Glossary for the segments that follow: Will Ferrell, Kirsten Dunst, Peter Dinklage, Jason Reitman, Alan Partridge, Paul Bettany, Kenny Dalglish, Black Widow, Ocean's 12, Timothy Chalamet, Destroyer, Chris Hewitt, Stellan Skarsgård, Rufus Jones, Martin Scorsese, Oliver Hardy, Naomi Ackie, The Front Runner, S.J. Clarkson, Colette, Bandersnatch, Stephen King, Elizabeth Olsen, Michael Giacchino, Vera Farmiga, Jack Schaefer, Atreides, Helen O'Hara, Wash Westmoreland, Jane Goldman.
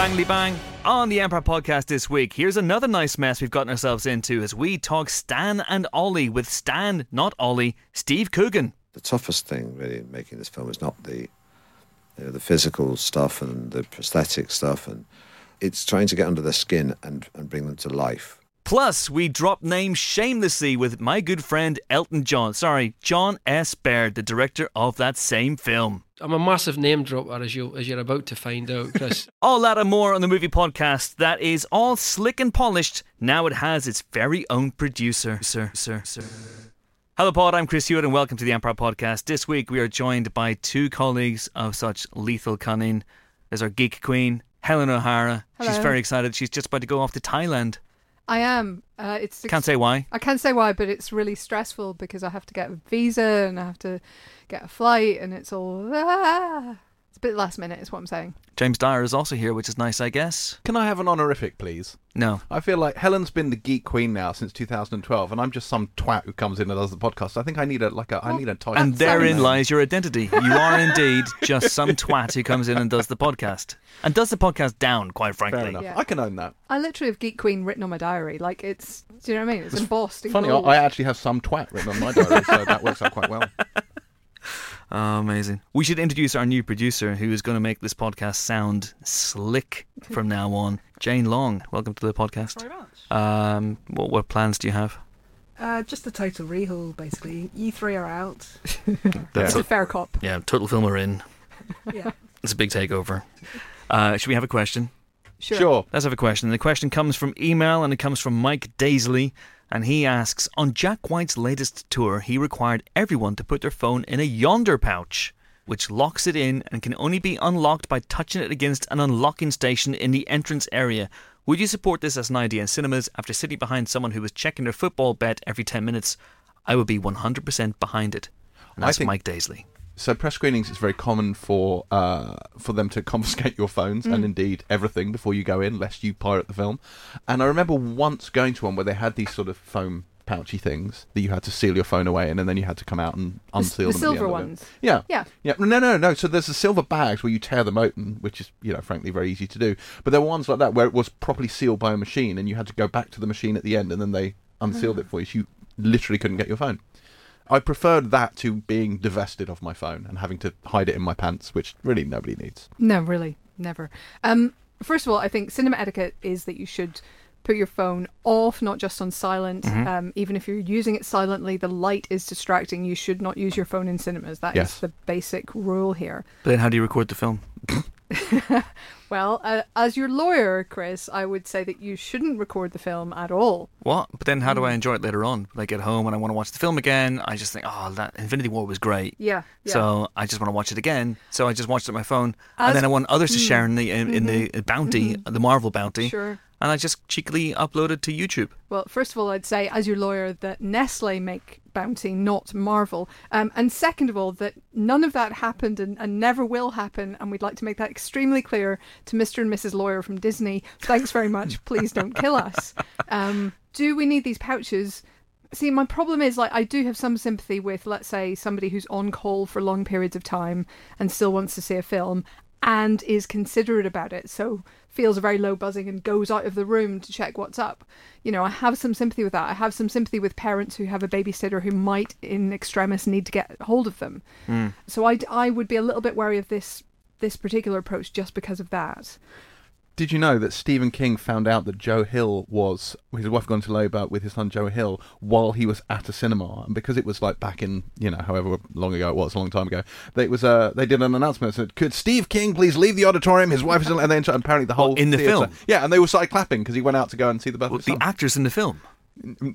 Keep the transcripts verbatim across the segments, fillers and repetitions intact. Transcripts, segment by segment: Bangly bang. On the Empire Podcast this week, here's another nice mess we've gotten ourselves into as we talk Stan and Ollie with Stan, not Ollie, Steve Coogan. The toughest thing really in making this film is not the, you know, the physical stuff and the prosthetic stuff, and it's trying to get under their skin and, and bring them to life. Plus, we drop names shamelessly with my good friend Elton John. Sorry, Jon S. Baird, the director of that same film. I'm a massive name dropper, as, you, as you're about to find out, Chris. All that and more on the Movie Podcast. That is all slick and polished. Now it has its very own producer. Sir, sir, sir. Hello, pod. I'm Chris Hewitt, and welcome to the Empire Podcast. This week, we are joined by two colleagues of such lethal cunning. There's our geek queen, Helen O'Hara. Hello. She's very excited. She's just about to go off to Thailand. I am. Uh, it's ex- can't say why. I can't say why, but it's really stressful because I have to get a visa and I have to get a flight, and it's all ah. It's a bit last minute, is what I'm saying. James Dyer is also here, which is nice, I guess. Can I have an honorific, please? No. I feel like Helen's been the geek queen now since two thousand twelve, and I'm just some twat who comes in and does the podcast. I think I need a like a well, I need a title. And therein lies your identity. You are indeed just some twat who comes in and does the podcast, and does the podcast down. Quite frankly, fair enough. Yeah. I can own that. I literally have geek queen written on my diary. Like it's, do you know what I mean? It's, it's embossed. Funny, I, I actually have some twat written on my diary, so that works out quite well. Oh, amazing. We should introduce our new producer who is going to make this podcast sound slick from now on. Jane Long, welcome to the podcast. Thanks very much. Um, what, what plans do you have? Uh, just a total rehaul, basically. You three are out. That's yeah. a fair cop. Yeah, total film are in. Yeah. It's a big takeover. Uh, should we have a question? Sure. sure. Let's have a question. And the question comes from email, and it comes from Mike Daisley. And he asks, on Jack White's latest tour, he required everyone to put their phone in a yonder pouch, which locks it in and can only be unlocked by touching it against an unlocking station in the entrance area. Would you support this as an idea in cinemas after sitting behind someone who was checking their football bet every ten minutes? I would be one hundred percent behind it. And that's think, Mike Daisley. So press screenings, it's very common for uh, for them to confiscate your phones mm. and indeed everything before you go in, lest you pirate the film. And I remember once going to one where they had these sort of foam pouchy things that you had to seal your phone away in, and then you had to come out and unseal the, the them. The silver at the end ones. Of it. Yeah. Yeah. Yeah. No, no, no. So there's the silver bags where you tear them open, which is, you know, frankly very easy to do. But there were ones like that where it was properly sealed by a machine, and you had to go back to the machine at the end, and then they unsealed mm. it for you. So you literally couldn't get your phone. I preferred that to being divested of my phone and having to hide it in my pants, which really nobody needs. No, really, never. Um, first of all, I think cinema etiquette is that you should put your phone off, not just on silent. Mm-hmm. Um, even if you're using it silently, the light is distracting. You should not use your phone in cinemas. That yes. is the basic rule here. But then how do you record the film? Well, uh, as your lawyer, Chris, I would say that you shouldn't record the film at all. What? But then how do I enjoy it later on? Like at home when I want to watch the film again, I just think, oh, that Infinity War was great. Yeah. yeah. So I just want to watch it again. So I just watched it on my phone. As, and then I want others to mm, share in the, in, mm-hmm, in the bounty, mm-hmm. the Marvel bounty. Sure. And I just cheekily uploaded to YouTube. Well, first of all, I'd say, as your lawyer, that Nestle make Bounty, not Marvel. Um, and second of all, that none of that happened and, and never will happen. And we'd like to make that extremely clear to Mister and Missus Lawyer from Disney. Thanks very much. Please don't kill us. Um, do we need these pouches? See, my problem is, like, I do have some sympathy with, let's say, somebody who's on call for long periods of time and still wants to see a film and is considerate about it, so feels a very low buzzing and goes out of the room to check what's up. You know, I have some sympathy with that. I have some sympathy with parents who have a babysitter who might, in extremis, need to get hold of them. Mm. So I, I would be a little bit wary of this this particular approach just because of that. Did you know that Stephen King found out that Joe Hill was, his wife gone to labour with his son Joe Hill while he was at a cinema? And because it was like back in, you know, however long ago it was, a long time ago, they, it was, uh, they did an announcement that said, could Steve King please leave the auditorium? His wife is in, and then apparently the whole well, in the theater, film. Yeah, and they all started clapping because he went out to go and see the birth well, of his son. The actors in the film.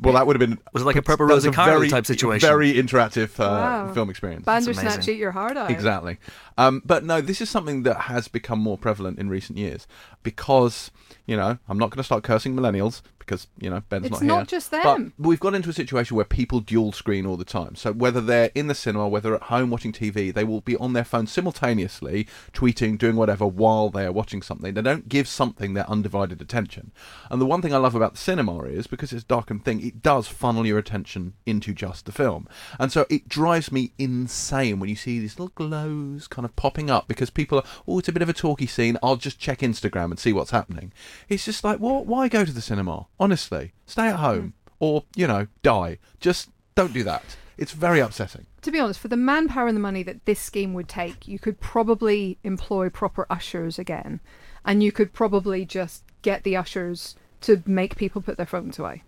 Well, that would have been... Was it like a Purple Rosa Cairo type situation? Very interactive uh, wow. film experience. Bandersnatch, eat your heart out. Exactly. Um, but no, this is something that has become more prevalent in recent years because, you know, I'm not going to start cursing millennials because, you know, Ben's not here. It's not just them. But we've got into a situation where people dual screen all the time. So whether they're in the cinema, whether at home watching T V, they will be on their phone simultaneously, tweeting, doing whatever while they are watching something. They don't give something their undivided attention. And the one thing I love about the cinema is because it's dark and second thing, it does funnel your attention into just the film. And so it drives me insane when you see these little glows kind of popping up because people are, oh, it's a bit of a talky scene, I'll just check Instagram and see what's happening. It's just like, well, why go to the cinema? Honestly, stay at home or, you know, die. Just don't do that. It's very upsetting. To be honest, for the manpower and the money that this scheme would take, you could probably employ proper ushers again. And you could probably just get the ushers to make people put their phones away.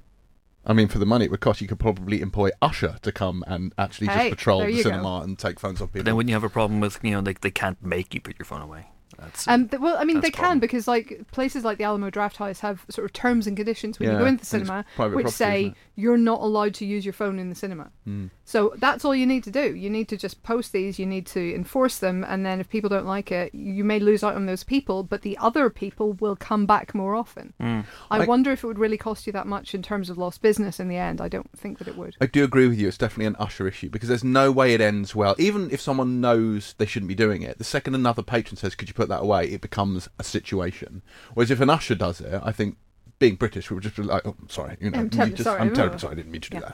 I mean, for the money it would cost, you could probably employ Usher to come and actually hey, just patrol the cinema go. and take phones off people. But then wouldn't you have a problem with, you know, they, they can't make you put your phone away? That's, um, th- well, I mean, they can, because like places like the Alamo Draft House have sort of terms and conditions when yeah, you go into the cinema, which say you're not allowed to use your phone in the cinema. Mm. So that's all you need to do. You need to just post these, you need to enforce them, and then if people don't like it, you may lose out on those people, but the other people will come back more often. Mm. I, I wonder if it would really cost you that much in terms of lost business in the end. I don't think that it would. I do agree with you. It's definitely an usher issue, because there's no way it ends well. Even if someone knows they shouldn't be doing it, the second another patron says, could you put that away, it becomes a situation. Whereas if an usher does it, I think being British we would just be like, oh, I'm sorry, you know, I'm terribly sorry, I'm terribly sorry, I didn't mean to do yeah.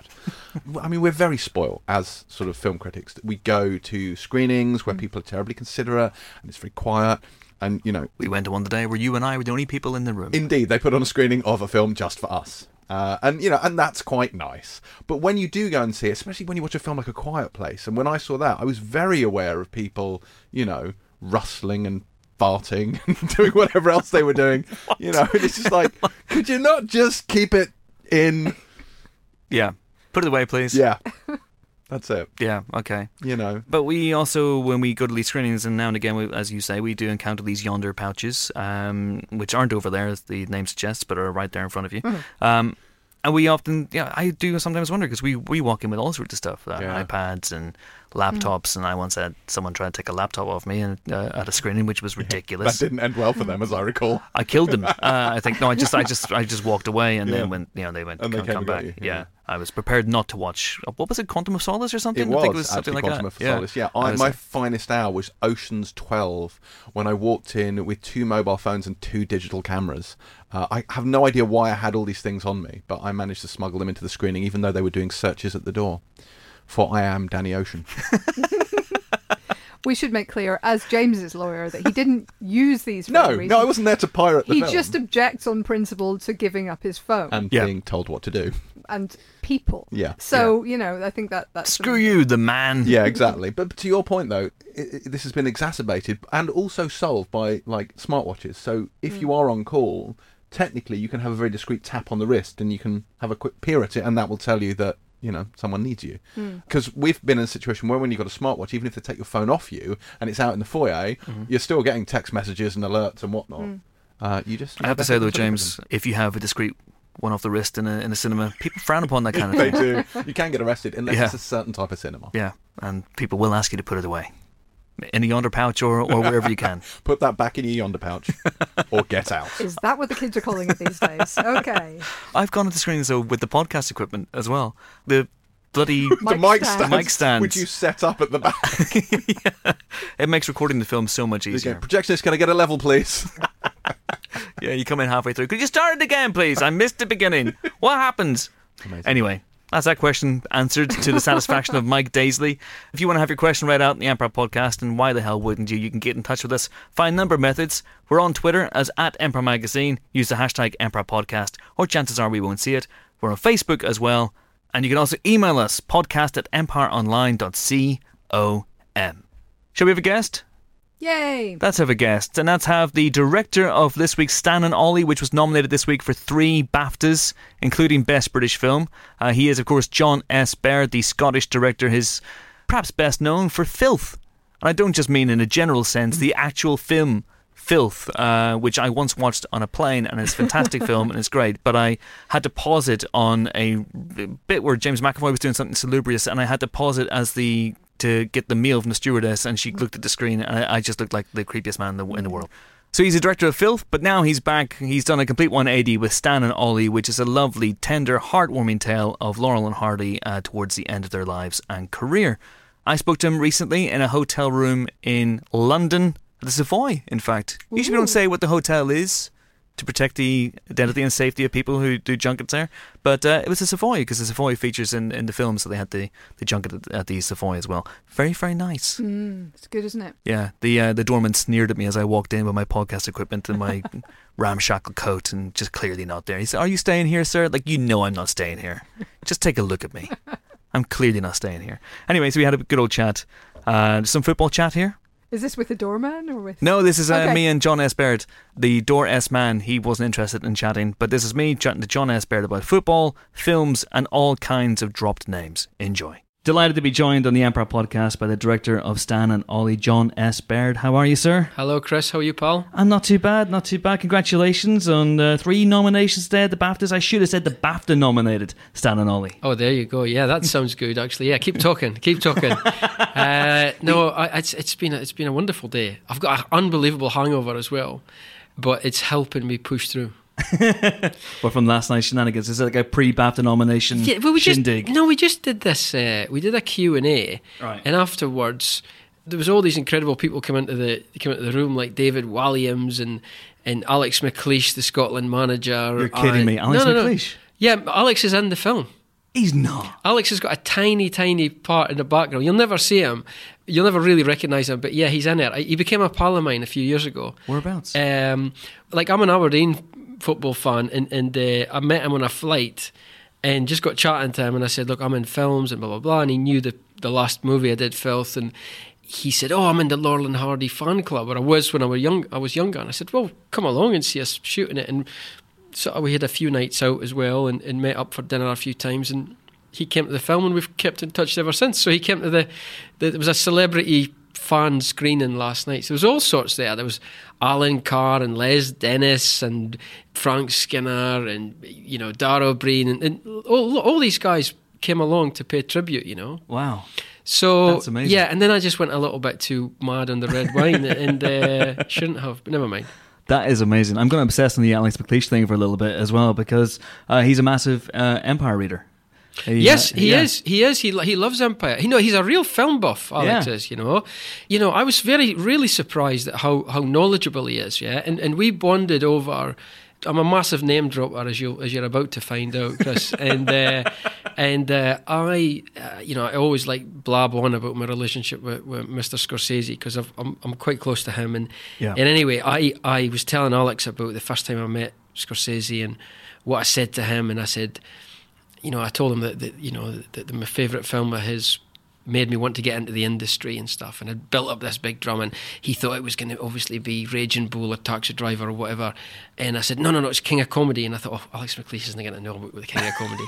that. I mean, we're very spoiled as sort of film critics. We go to screenings where mm. people are terribly considerate and it's very quiet. And you know, we went to one today where you and I were the only people in the room. Indeed, they put on a screening of a film just for us. Uh, and, you know, and that's quite nice. But when you do go and see it, especially when you watch a film like A Quiet Place, and when I saw that, I was very aware of people, you know, rustling and farting and doing whatever else they were doing. You know, it's just like, could you not just keep it in? Yeah. Put it away, please. Yeah. That's it. Yeah, okay. You know. But we also, when we go to these screenings, and now and again, we, as you say, we do encounter these yonder pouches, um, which aren't over there, as the name suggests, but are right there in front of you. Mm-hmm. Um, and we often, yeah, I do sometimes wonder, because we, we walk in with all sorts of stuff, uh, yeah. iPads and laptops, mm. and I once had someone try to take a laptop off me and, uh, at a screening, which was ridiculous. Yeah, that didn't end well for them, as I recall. I killed them. Uh, I think no, I just, I just, I just walked away, and yeah. then when you know they went, and come, they come back. Yeah. yeah, I was prepared not to watch. What was it, Quantum of Solace or something? It was, I think it was something like Quantum that. of Solace. Yeah, yeah. I, I my like... finest hour was Ocean's twelve, when I walked in with two mobile phones and two digital cameras. Uh, I have no idea why I had all these things on me, but I managed to smuggle them into the screening, even though they were doing searches at the door. For I am Danny Ocean. We should make clear, as James's lawyer, that he didn't use these for no, any reason. No, I wasn't there to pirate the he film. He just objects on principle to giving up his phone. And yeah. being told what to do. And people. Yeah. So, yeah. you know, I think that... that's Screw something. you, the man. Yeah, exactly. But to your point, though, it, it, this has been exacerbated and also solved by, like, smartwatches. So if mm. you are on call, technically you can have a very discreet tap on the wrist and you can have a quick peer at it, and that will tell you that, you know, someone needs you. Because mm. we've been in a situation where when you've got a smartwatch, even if they take your phone off you and it's out in the foyer, mm-hmm. you're still getting text messages and alerts and whatnot. Mm. Uh, you just. You I have to say, though, James, if you have a discreet one off the wrist in a in a cinema, people frown upon that kind of thing. They do. You can get arrested unless yeah. it's a certain type of cinema. Yeah, and people will ask you to put it away. In a yonder pouch or, or wherever you can. Put that back in your yonder pouch or get out. Is that what the kids are calling it these days? Okay. I've gone into screens though with the podcast equipment as well. The bloody mic, the mic, stands, mic stands. Which you set up at the back. yeah. It makes recording the film so much easier. Okay. Projectionist, can I get a level, please? yeah, you come in halfway through. Could you start it again, please? I missed the beginning. What happens? Amazing. Anyway. That's that question answered to the satisfaction of Mike Daisley. If you want to have your question read out in the Emperor Podcast, and why the hell wouldn't you, you can get in touch with us. Find number methods. We're on Twitter as at Emperor Magazine. Use the hashtag Emperor Podcast, or chances are we won't see it. We're on Facebook as well. And you can also email us, podcast at empireonline dot com. Shall we have a guest? Yay! Let's have a guest, and let's have the director of this week's Stan and Ollie, which was nominated this week for three BAFTAs, including Best British Film. Uh, he is, of course, Jon S. Baird, the Scottish director, his perhaps best known for Filth. And I don't just mean in a general sense, the actual film Filth, uh, which I once watched on a plane, and it's a fantastic film, and it's great, but I had to pause it on a bit where James McAvoy was doing something salubrious, and I had to pause it as the... to get the meal from the stewardess, and she looked at the screen, and I just looked like the creepiest man in the, in the world. So he's a director of Filth, but now he's back. He's done a complete one eighty with Stan and Ollie, which is a lovely, tender, heartwarming tale of Laurel and Hardy uh, towards the end of their lives and career. I spoke to him recently in a hotel room in London, the Savoy, in fact. Ooh. You should don't say what the hotel is. to protect the identity and safety of people who do junkets there. But uh, it was the Savoy, because the Savoy features in, in the film, so they had the, the junket at, at the Savoy as well. Very, very nice. Mm, it's good, isn't it? Yeah. The uh, the doorman sneered at me as I walked in with my podcast equipment and my ramshackle coat, and just clearly not there. He said, "Are you staying here, sir?" Like, you know I'm not staying here. Just take a look at me. I'm clearly not staying here. Anyway, so we had a good old chat. Uh, some football chat here. Is this with the doorman or with... No, this is uh, okay. Me and Jon S. Baird. The door S man, he wasn't interested in chatting, but this is me chatting to Jon S. Baird about football, films, and all kinds of dropped names. Enjoy. Delighted to be joined on the Emperor Podcast by the director of Stan and Ollie, Jon S. Baird. How are you, sir? Hello, Chris. How are you, pal? I'm not too bad, not too bad. Congratulations on uh, three nominations there, the BAFTAs. I should have said the BAFTA nominated Stan and Ollie. Oh, there you go. Yeah, that sounds good, actually. Yeah, keep talking, keep talking. uh, no, I, it's, it's been a, it's been a wonderful day. I've got an unbelievable hangover as well, but it's helping me push through. Or from last night's shenanigans, is it like a pre-BAFTA nomination yeah, well, we shindig? Just, no, we just did this. Uh, we did a Q and A, right. And afterwards, there was all these incredible people come into the come into the room, like David Walliams and and Alex McLeish, the Scotland manager. You're kidding and, me, Alex no, no, McLeish? No. Yeah, Alex is in the film. He's not. Alex has got a tiny, tiny part in the background. You'll never see him. You'll never really recognise him, but yeah, he's in it. He became a pal of mine a few years ago. Whereabouts? Um, like I'm an Aberdeen football fan, and, and uh, I met him on a flight and just got chatting to him, and I said, "Look, I'm in films and blah blah blah," and he knew the the last movie I did, Filth, and he said, "Oh, I'm in the Laurel and Hardy fan club," or I was when I was young I was younger, and I said, "Well, come along and see us shooting it," and so we had a few nights out as well, and, and met up for dinner a few times, and he came to the film, and we've kept in touch ever since. So he came to the, the there was a celebrity fan screening last night, so there was all sorts there. There was Alan Carr and Les Dennis and Frank Skinner and, you know, Darrow Breen and, and all, all these guys came along to pay tribute, you know. Wow. So, that's amazing. Yeah, and then I just went a little bit too mad on the red wine and uh, shouldn't have, but never mind. That is amazing. I'm going to obsess on the Alex McLeish thing for a little bit as well, because uh, he's a massive uh, Empire reader. He, yes, uh, he yeah. is. He is. He he loves Empire. You know, he's a real film buff, Alex yeah. is, you know. You know, I was very, really surprised at how, how knowledgeable he is, yeah. And and we bonded over... I'm a massive name dropper, as, you, as you're about to find out, Chris. and uh, and uh, I, uh, you know, I always, like, blab on about my relationship with, with Mister Scorsese, because I'm I'm quite close to him. And, yeah. and anyway, I, I was telling Alex about the first time I met Scorsese and what I said to him, and I said... You know, I told him that, that you know, that, that my favourite film of his made me want to get into the industry and stuff, and I'd built up this big drum, and he thought it was going to obviously be Raging Bull or Taxi Driver or whatever, and I said, no, no, no, it's King of Comedy, and I thought, oh, Alex McLeish isn't going to know about the King of Comedy.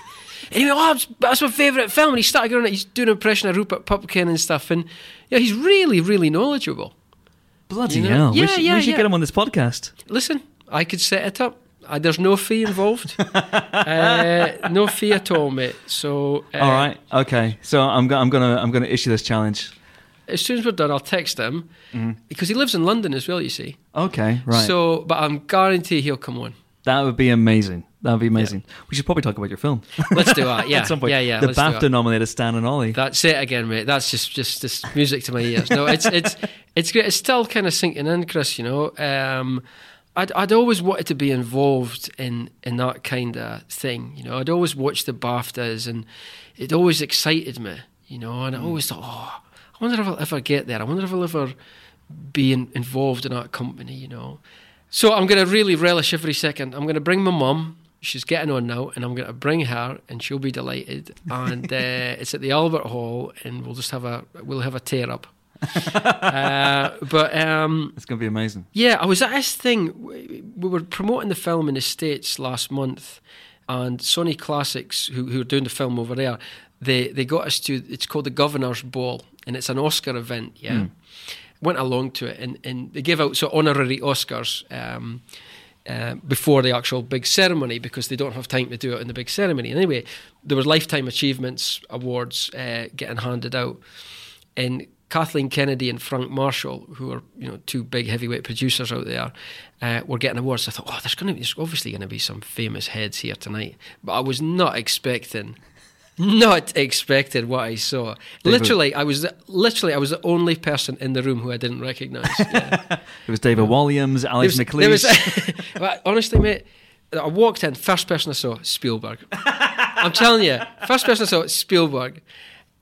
Anyway, oh, that's my favourite film, and he started going on it, he's doing an impression of Rupert Pupkin and stuff, and yeah, he's really, really knowledgeable. Bloody you know? hell. Yeah, we should, yeah, we should yeah. get him on this podcast. Listen, I could set it up. Uh, there's no fee involved. uh, no fee at all, mate. So uh, all right, okay. So I'm go- I'm gonna I'm gonna issue this challenge. As soon as we're done, I'll text him mm. because he lives in London as well. You see. Okay, right. So, but I'm guarantee he'll come on. That would be amazing. That would be amazing. Yeah. We should probably talk about your film. Let's do that. Yeah, at some point. Yeah, yeah. The BAFTA nominated Stan and Ollie. That's it again, mate. That's just just just music to my ears. No, it's it's it's great. It's still kind of sinking in, Chris. You know. Um, I'd, I'd always wanted to be involved in, in that kind of thing, you know. I'd always watched the BAFTAs, and it always excited me, you know. And I always thought, oh, I wonder if I'll ever get there. I wonder if I'll ever be in, involved in that company, you know. So I'm going to really relish every second. I'm going to bring my mum. She's getting on now, and I'm going to bring her, and she'll be delighted. And uh, it's at the Albert Hall, and we'll just have a we'll have a tear up. uh, but um, it's going to be amazing. Yeah, I was at this thing. We, we were promoting the film in the States last month, and Sony Classics, who, who were doing the film over there, they they got us to. It's called the Governor's Ball, and it's an Oscar event. Yeah, mm. Went along to it, and, and they gave out so honorary Oscars um, uh, before the actual big ceremony, because they don't have time to do it in the big ceremony. And anyway, there was lifetime achievements awards uh, getting handed out, and Kathleen Kennedy and Frank Marshall, who are, you know, two big heavyweight producers out there, uh, were getting awards. I thought, oh, there's going to be, there's obviously going to be some famous heads here tonight. But I was not expecting not expected what I saw. David. Literally, I was the, literally I was the only person in the room who I didn't recognise. Yeah. It was David Walliams, Alex there was, McLeish. There was, honestly, mate, I walked in, first person I saw, Spielberg. I'm telling you, first person I saw, Spielberg.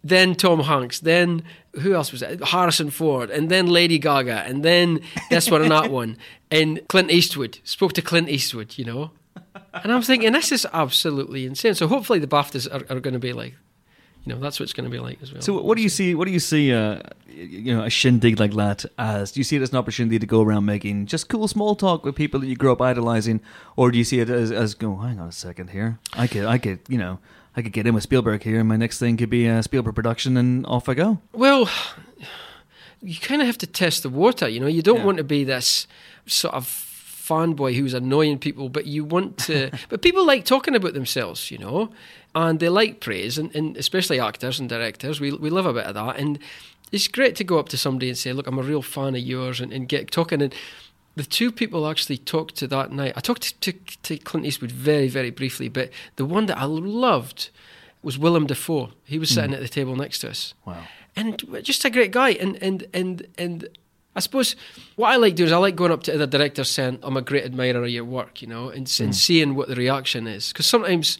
Then Tom Hanks, then who else was it? Harrison Ford, and then Lady Gaga, and then this one and that one. And Clint Eastwood, spoke to Clint Eastwood, you know. And I'm thinking, this is absolutely insane. So hopefully the BAFTAs are, are going to be like, you know, that's what it's going to be like as well. So what do you see? What do you see? Uh, you know, a shindig like that as? Do you see it as an opportunity to go around making just cool small talk with people that you grew up idolizing, or do you see it as, as go? Hang on a second here. I could, I could, you know, I could get in with Spielberg here, and my next thing could be a Spielberg production, and off I go. Well, you kind of have to test the water. You know, you don't yeah. want to be this sort of fanboy who's annoying people, but you want to but people like talking about themselves, you know, and they like praise, and, and especially actors and directors, we we love a bit of that, and it's great to go up to somebody and say, look, I'm a real fan of yours, and, and get talking. And the two people actually talked to that night, I talked to, to, to Clint Eastwood very, very briefly, but the one that I loved was Willem Dafoe. He was sitting mm. at the table next to us. Wow. And just a great guy, and and and and I suppose what I like doing is I like going up to other directors saying, I'm a great admirer of your work, you know, and, mm. and seeing what the reaction is. Because sometimes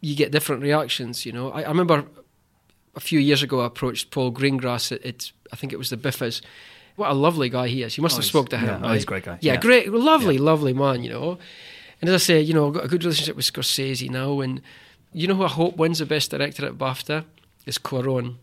you get different reactions, you know. I, I remember a few years ago I approached Paul Greengrass at, at I think it was the Biffers. What a lovely guy he is. You must oh, have spoke to him. Yeah, right? Oh, he's a great guy. Yeah, yeah. great, lovely, yeah. lovely man, you know. And as I say, you know, I've got a good relationship with Scorsese now, and you know who I hope wins the Best Director at BAFTA? It's Cuarón.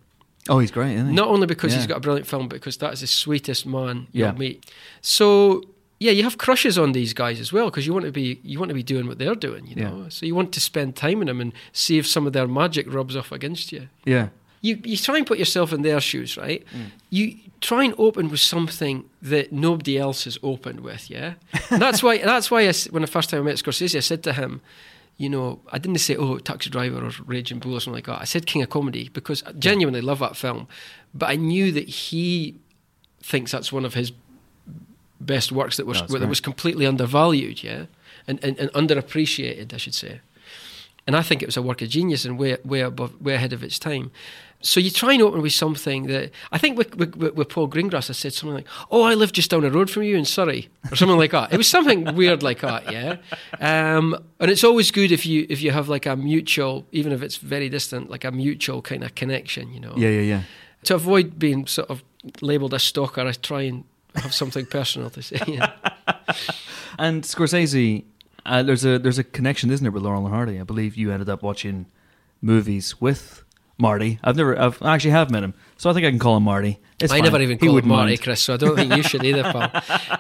Oh, he's great, isn't he? Not only because yeah. he's got a brilliant film, but because that is the sweetest man you'll yeah. meet. So, yeah, you have crushes on these guys as well, because you want to be you want to be doing what they're doing, you know. Yeah. So you want to spend time in them and see if some of their magic rubs off against you. Yeah. You you try and put yourself in their shoes, right? Mm. You try and open with something that nobody else has opened with, yeah? And that's why, that's why I, when the first time I met Scorsese, I said to him, you know, I didn't say, oh, Taxi Driver or Raging Bull or something like that. I said King of Comedy because I genuinely love that film. But I knew that he thinks that's one of his best works that was, that was completely undervalued, yeah? And, and and underappreciated, I should say. And I think it was a work of genius and way way above, way ahead of its time. So you try and open with something that... I think with, with, with Paul Greengrass, I said something like, oh, I live just down the road from you in Surrey, or something like that. It was something weird like that, yeah? Um, and it's always good if you if you have like a mutual, even if it's very distant, like a mutual kind of connection, you know? Yeah, yeah, yeah. To avoid being sort of labelled a stalker, I try and have something personal to say, yeah. And Scorsese, uh, there's a there's a connection, isn't there, with Laurel and Hardy? I believe you ended up watching movies with... Marty. I've never, I've, I actually have met him, so I think I can call him Marty. It's I fine. Never even call him Marty, mind. Chris, so I don't think you should either, pal.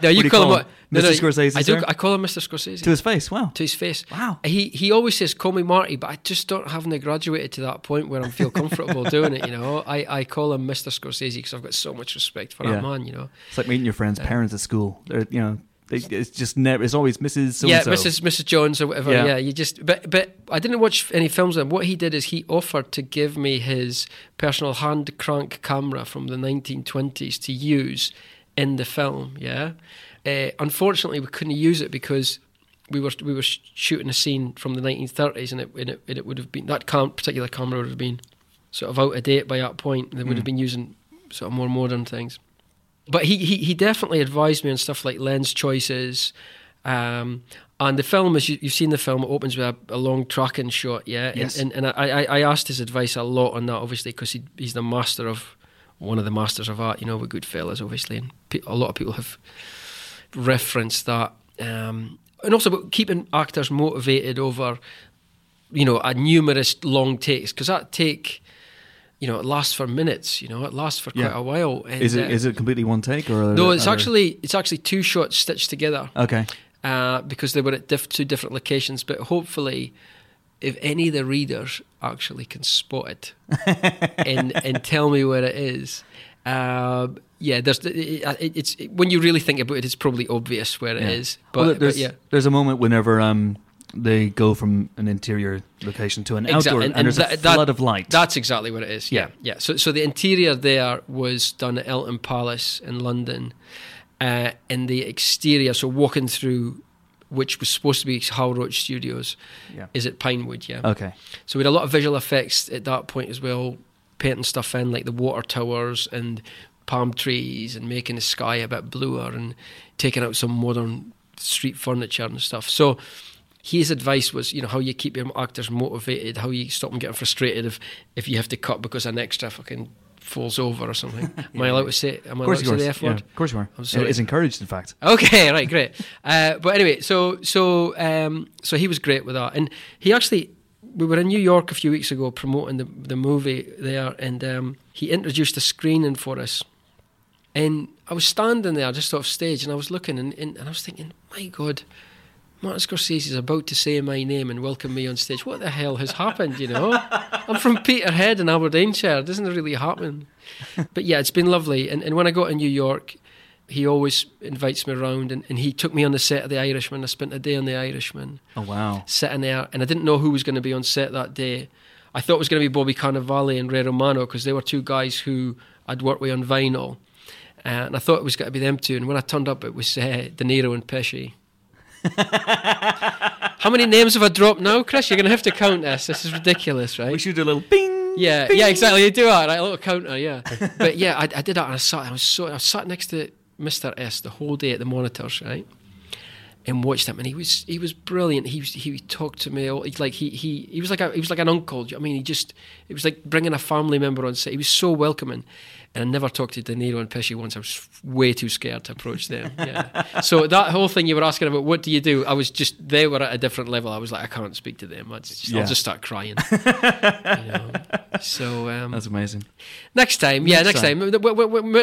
No, you call, call him, him no, Mister No, Scorsese, I, do, I call him Mister Scorsese. To his face, wow. To his face. Wow. He he always says, call me Marty, but I just don't, haven't graduated to that point where I feel comfortable doing it, you know. I, I call him Mister Scorsese because I've got so much respect for yeah. that man, you know. It's like meeting your friend's uh, parents at school. They're, you know, they, it's just never, it's always Missus So yeah, Missus Missus Jones or whatever. Yeah. yeah, you just. But but I didn't watch any films with him. What he did is he offered to give me his personal hand crank camera from the nineteen twenties to use in the film. Yeah, uh, unfortunately we couldn't use it because we were we were shooting a scene from the nineteen thirties, and it and it, and it would have been that cam- particular camera would have been sort of out of date by that point. They would mm. have been using sort of more modern things. But he, he he definitely advised me on stuff like lens choices. Um, and the film, as you, you've seen the film, it opens with a, a long tracking shot, yeah? Yes. And, and, and I, I asked his advice a lot on that, obviously, because he, he's the master of, one of the masters of art, you know, with Goodfellas, obviously. And pe- a lot of people have referenced that. Um, and also about keeping actors motivated over, you know, a numerous long takes, because that take... You know, it lasts for minutes. You know, it lasts for quite yeah. a while. And, is it uh, is it completely one take or? No, it's actually it's actually two shots stitched together. Okay. Uh, because they were at diff- two different locations, but hopefully, if any of the readers actually can spot it and and tell me where it is, uh, yeah, there's it, it's it, when you really think about it, it's probably obvious where it yeah. is. But, well, there's, but yeah, there's a moment whenever um. they go from an interior location to an exactly. outdoor, and, and, and there's that, a flood that, of light. That's exactly what it is. Yeah, yeah. yeah. So, so the interior there was done at Eltham Palace in London, uh, and the exterior, so walking through which was supposed to be Hal Roach Studios, yeah. is at Pinewood, yeah. Okay. So we had a lot of visual effects at that point as well, painting stuff in, like the water towers and palm trees and making the sky a bit bluer and taking out some modern street furniture and stuff. So his advice was, you know, how you keep your actors motivated, how you stop them getting frustrated if, if you have to cut because an extra fucking falls over or something. Am yeah. I allowed to say, am I allowed to say the F word? Yeah, of course you are. I'm sorry. It's encouraged, in fact. Okay, right, great. uh, but anyway, so so um, so he was great with that. And he actually, we were in New York a few weeks ago promoting the, the movie there, and um, he introduced a screening for us. And I was standing there just off stage, and I was looking, and, and, and I was thinking, my God, Martin Scorsese is about to say my name and welcome me on stage. What the hell has happened, you know? I'm from Peterhead and Aberdeenshire. Doesn't it really happen? But yeah, it's been lovely. And and when I got to New York, he always invites me around, and, and he took me on the set of The Irishman. I spent a day on The Irishman. Oh, wow. Sitting there, and I didn't know who was going to be on set that day. I thought it was going to be Bobby Cannavale and Ray Romano, because they were two guys who I'd worked with on Vinyl. Uh, and I thought it was going to be them two. And when I turned up, it was uh, De Niro and Pesci. How many names have I dropped now, Chris? You're going to have to count this. This is ridiculous, right? We should do a little bing. Yeah, bing. Yeah, exactly. You do that, right? A little counter, yeah. But yeah, I, I did that, and I sat. I was so I sat next to Mister S the whole day at the monitors, right? And watched him, and he was he was brilliant. He was, he talked to me like he he he was like a, he was like an uncle. I mean, he just it was like bringing a family member on set. He was so welcoming. And I never talked to De Niro and Pesci once. I was way too scared to approach them. Yeah. So that whole thing you were asking about, what do you do? I was just, they were at a different level. I was like, I can't speak to them. I just, yeah. I'll just start crying. You know? So um, that's amazing. Next time, yeah, next, next time. time.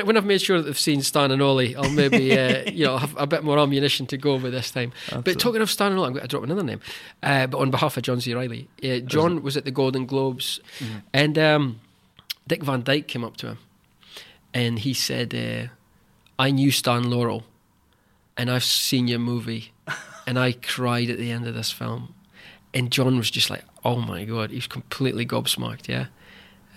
When I've made sure that they've seen Stan and Ollie, I'll maybe uh, you know, have a bit more ammunition to go with this time. Absolutely. But talking of Stan and Ollie, I'm going to drop another name. Uh, but on behalf of John C. Reilly, uh, John was at the Golden Globes, mm-hmm. and um, Dick Van Dyke came up to him. And he said, uh, I knew Stan Laurel, and I've seen your movie, and I cried at the end of this film. And John was just like, oh my God, he was completely gobsmacked, yeah,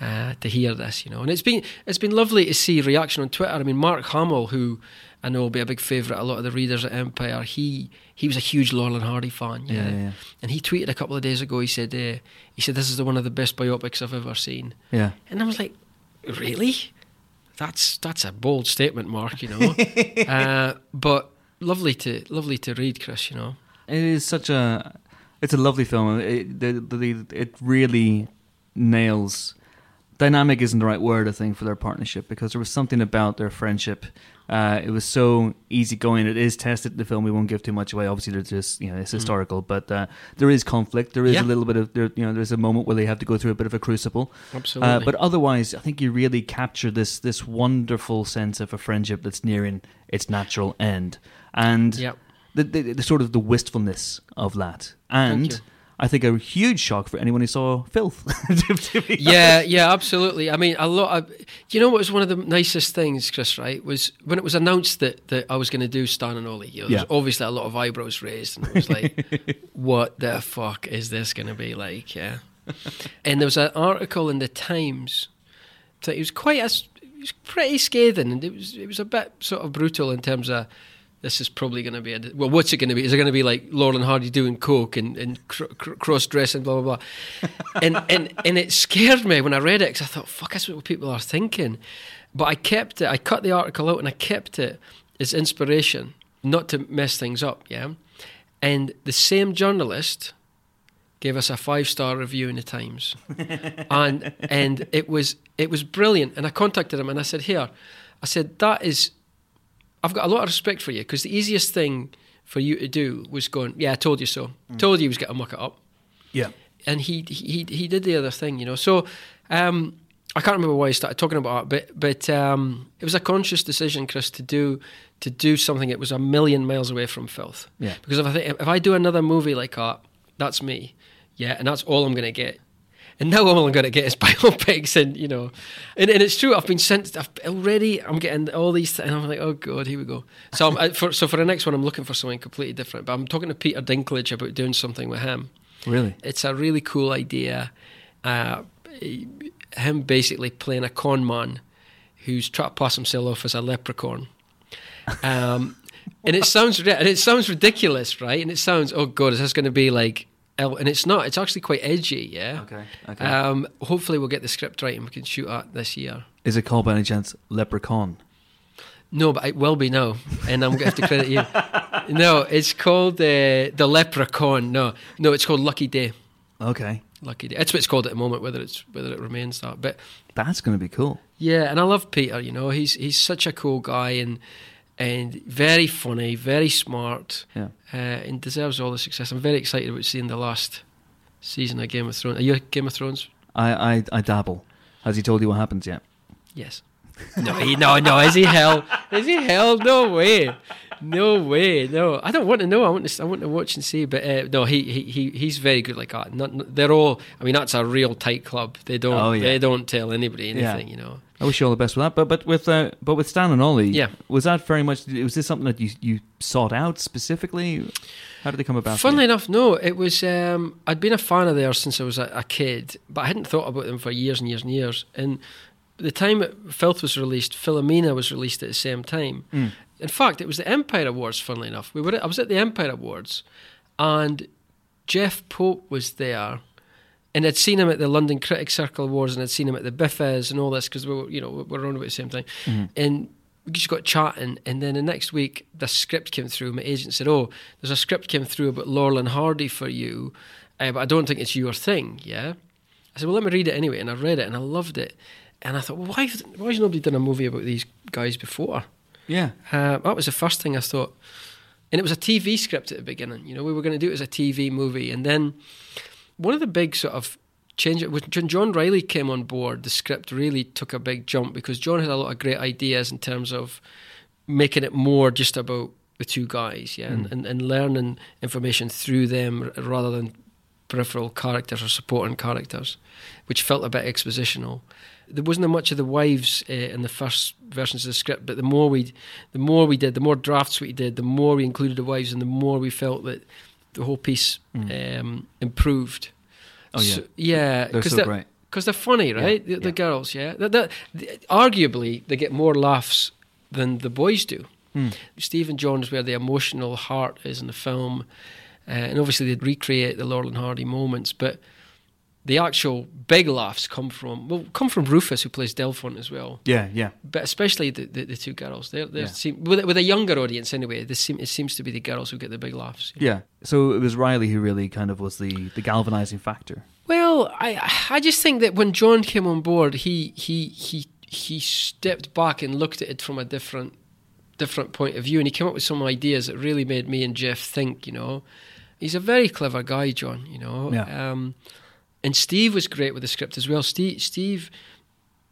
uh, to hear this, you know. And it's been it's been lovely to see reaction on Twitter. I mean, Mark Hamill, who I know will be a big favourite, a lot of the readers at Empire, he he was a huge Laurel and Hardy fan, yeah. yeah, yeah. And he tweeted a couple of days ago, he said, uh, he said, this is the one of the best biopics I've ever seen. Yeah. And I was like, really? That's that's a bold statement, Mark, you know. uh, but lovely to lovely to read, Chris, you know. It is such a... It's a lovely film. It, the, the, it really nails... Dynamic isn't the right word, I think, for their partnership, because there was something about their friendship. Uh, it was so easygoing. It is tested in the film. We won't give too much away. Obviously, there's just, you know, it's historical, mm. but uh, there is conflict. There is yeah. a little bit of, there, you know, there's a moment where they have to go through a bit of a crucible. Absolutely. Uh, but otherwise, I think you really capture this this wonderful sense of a friendship that's nearing its natural end, and yep. the, the, the sort of the wistfulness of that. And I think a huge shock for anyone who saw Filth. yeah, honest. yeah, absolutely. I mean, a lot of, you know what was one of the nicest things, Chris, right, was when it was announced that, that I was going to do Stan and Ollie, you know, yeah. there was obviously a lot of eyebrows raised, and it was like, what the fuck is this going to be like, yeah? And there was an article in the Times, that it was quite, a, it was pretty scathing, and it was, it was a bit sort of brutal in terms of, this is probably going to be... A, well, what's it going to be? Is it going to be like Laurel and Hardy doing coke and, and cr- cr- cross-dressing, blah, blah, blah? and, and and it scared me when I read it, because I thought, fuck, that's what people are thinking. But I kept it. I cut the article out and I kept it as inspiration, not to mess things up, yeah? And the same journalist gave us a five-star review in the Times. and and it was it was brilliant. And I contacted him and I said, here, I said, that is... I've got a lot of respect for you, because the easiest thing for you to do was going, yeah, I told you so. Mm. Told you he was going to muck it up. Yeah. And he he he did the other thing, you know. So um, I can't remember why I started talking about it, but but um, it was a conscious decision, Chris, to do to do something that was a million miles away from Filth. Yeah. Because if I think, if I do another movie like that, that's me. Yeah, and that's all I'm going to get. And now all I'm going to get is biopics, and you know, and, and it's true. I've been sent. I've already. I'm getting all these, th- and I'm like, oh God, here we go. So, I'm, I, for, so for the next one, I'm looking for something completely different. But I'm talking to Peter Dinklage about doing something with him. Really, it's a really cool idea. Uh, him basically playing a con man who's trying to pass himself off as a leprechaun. Um, And it sounds and it sounds ridiculous, right? And it sounds, oh god, is this going to be like? And it's not. It's actually quite edgy, yeah. Okay. Okay. Um, hopefully, we'll get the script right and we can shoot at this year. Is it called by any chance Leprechaun? No, but it will be now, and I'm going to have to credit you. No, it's called uh, the Leprechaun. No, no, it's called Lucky Day. Okay. Lucky Day. That's what it's called at the moment. Whether it's whether it remains that, but that's going to be cool. Yeah, and I love Peter. You know, he's he's such a cool guy, and. And very funny, very smart, yeah. uh, and deserves all the success. I'm very excited about seeing the last season of Game of Thrones. Are you a Game of Thrones? I, I, I dabble. Has he told you what happens yet? Yes. No, he, no, no. Is he hell? Is he hell? No way. No way. No. I don't want to know. I want to. I want to watch and see. But uh, no, he, he, he, he's very good like that. Not, they're all. I mean, that's a real tight club. They don't. Oh, yeah. They don't tell anybody anything. Yeah. You know. I wish you all the best with that, but but with uh, but with Stan and Ollie, yeah. was that very much? Was this something that you, you sought out specifically? How did they come about? Funnily enough, no. It was um, I'd been a fan of theirs since I was a, a kid, but I hadn't thought about them for years and years and years. And the time Filth was released, Philomena was released at the same time. Mm. In fact, it was the Empire Awards. Funnily enough, we were at, I was at the Empire Awards, and Jeff Pope was there. And I'd seen him at the London Critics Circle Awards, and I'd seen him at the Biffes and all this because we were, you know, we were around about the same time. Mm-hmm. And we just got chatting. And then the next week, the script came through. My agent said, "Oh, there's a script came through about Laurel and Hardy for you, uh, but I don't think it's your thing." Yeah, I said, "Well, let me read it anyway." And I read it, and I loved it. And I thought, "Well, why, why has nobody done a movie about these guys before?" Yeah, uh, that was the first thing I thought. And it was a T V script at the beginning. You know, we were going to do it as a T V movie, and then. One of the big sort of changes, when John Reilly came on board, the script really took a big jump because John had a lot of great ideas in terms of making it more just about the two guys, yeah, mm. and, and, and learning information through them rather than peripheral characters or supporting characters, which felt a bit expositional. There wasn't much of the wives uh, in the first versions of the script, but the more we, the more we did, the more drafts we did, the more we included the wives, and the more we felt that. The whole piece mm. um, improved. Oh yeah, so, yeah. They're so they're, great because they're funny, right? Yeah, the, the yeah. girls, yeah. They're, they're, arguably, they get more laughs than the boys do. Mm. Steve and John is where the emotional heart is in the film, uh, and obviously they recreate the Laurel and Hardy moments, but the actual big laughs come from well, come from Rufus, who plays Delphine as well. Yeah, yeah. But especially the, the, the two girls. They they yeah. seem with, with a younger audience anyway. This seem, it seems to be the girls who get the big laughs. You know? Yeah. So it was Reilly who really kind of was the, the galvanizing factor. Well, I I just think that when John came on board, he he he he stepped back and looked at it from a different different point of view, and he came up with some ideas that really made me and Jeff think. You know, he's a very clever guy, John. You know. Yeah. Um, And Steve was great with the script as well. Steve, Steve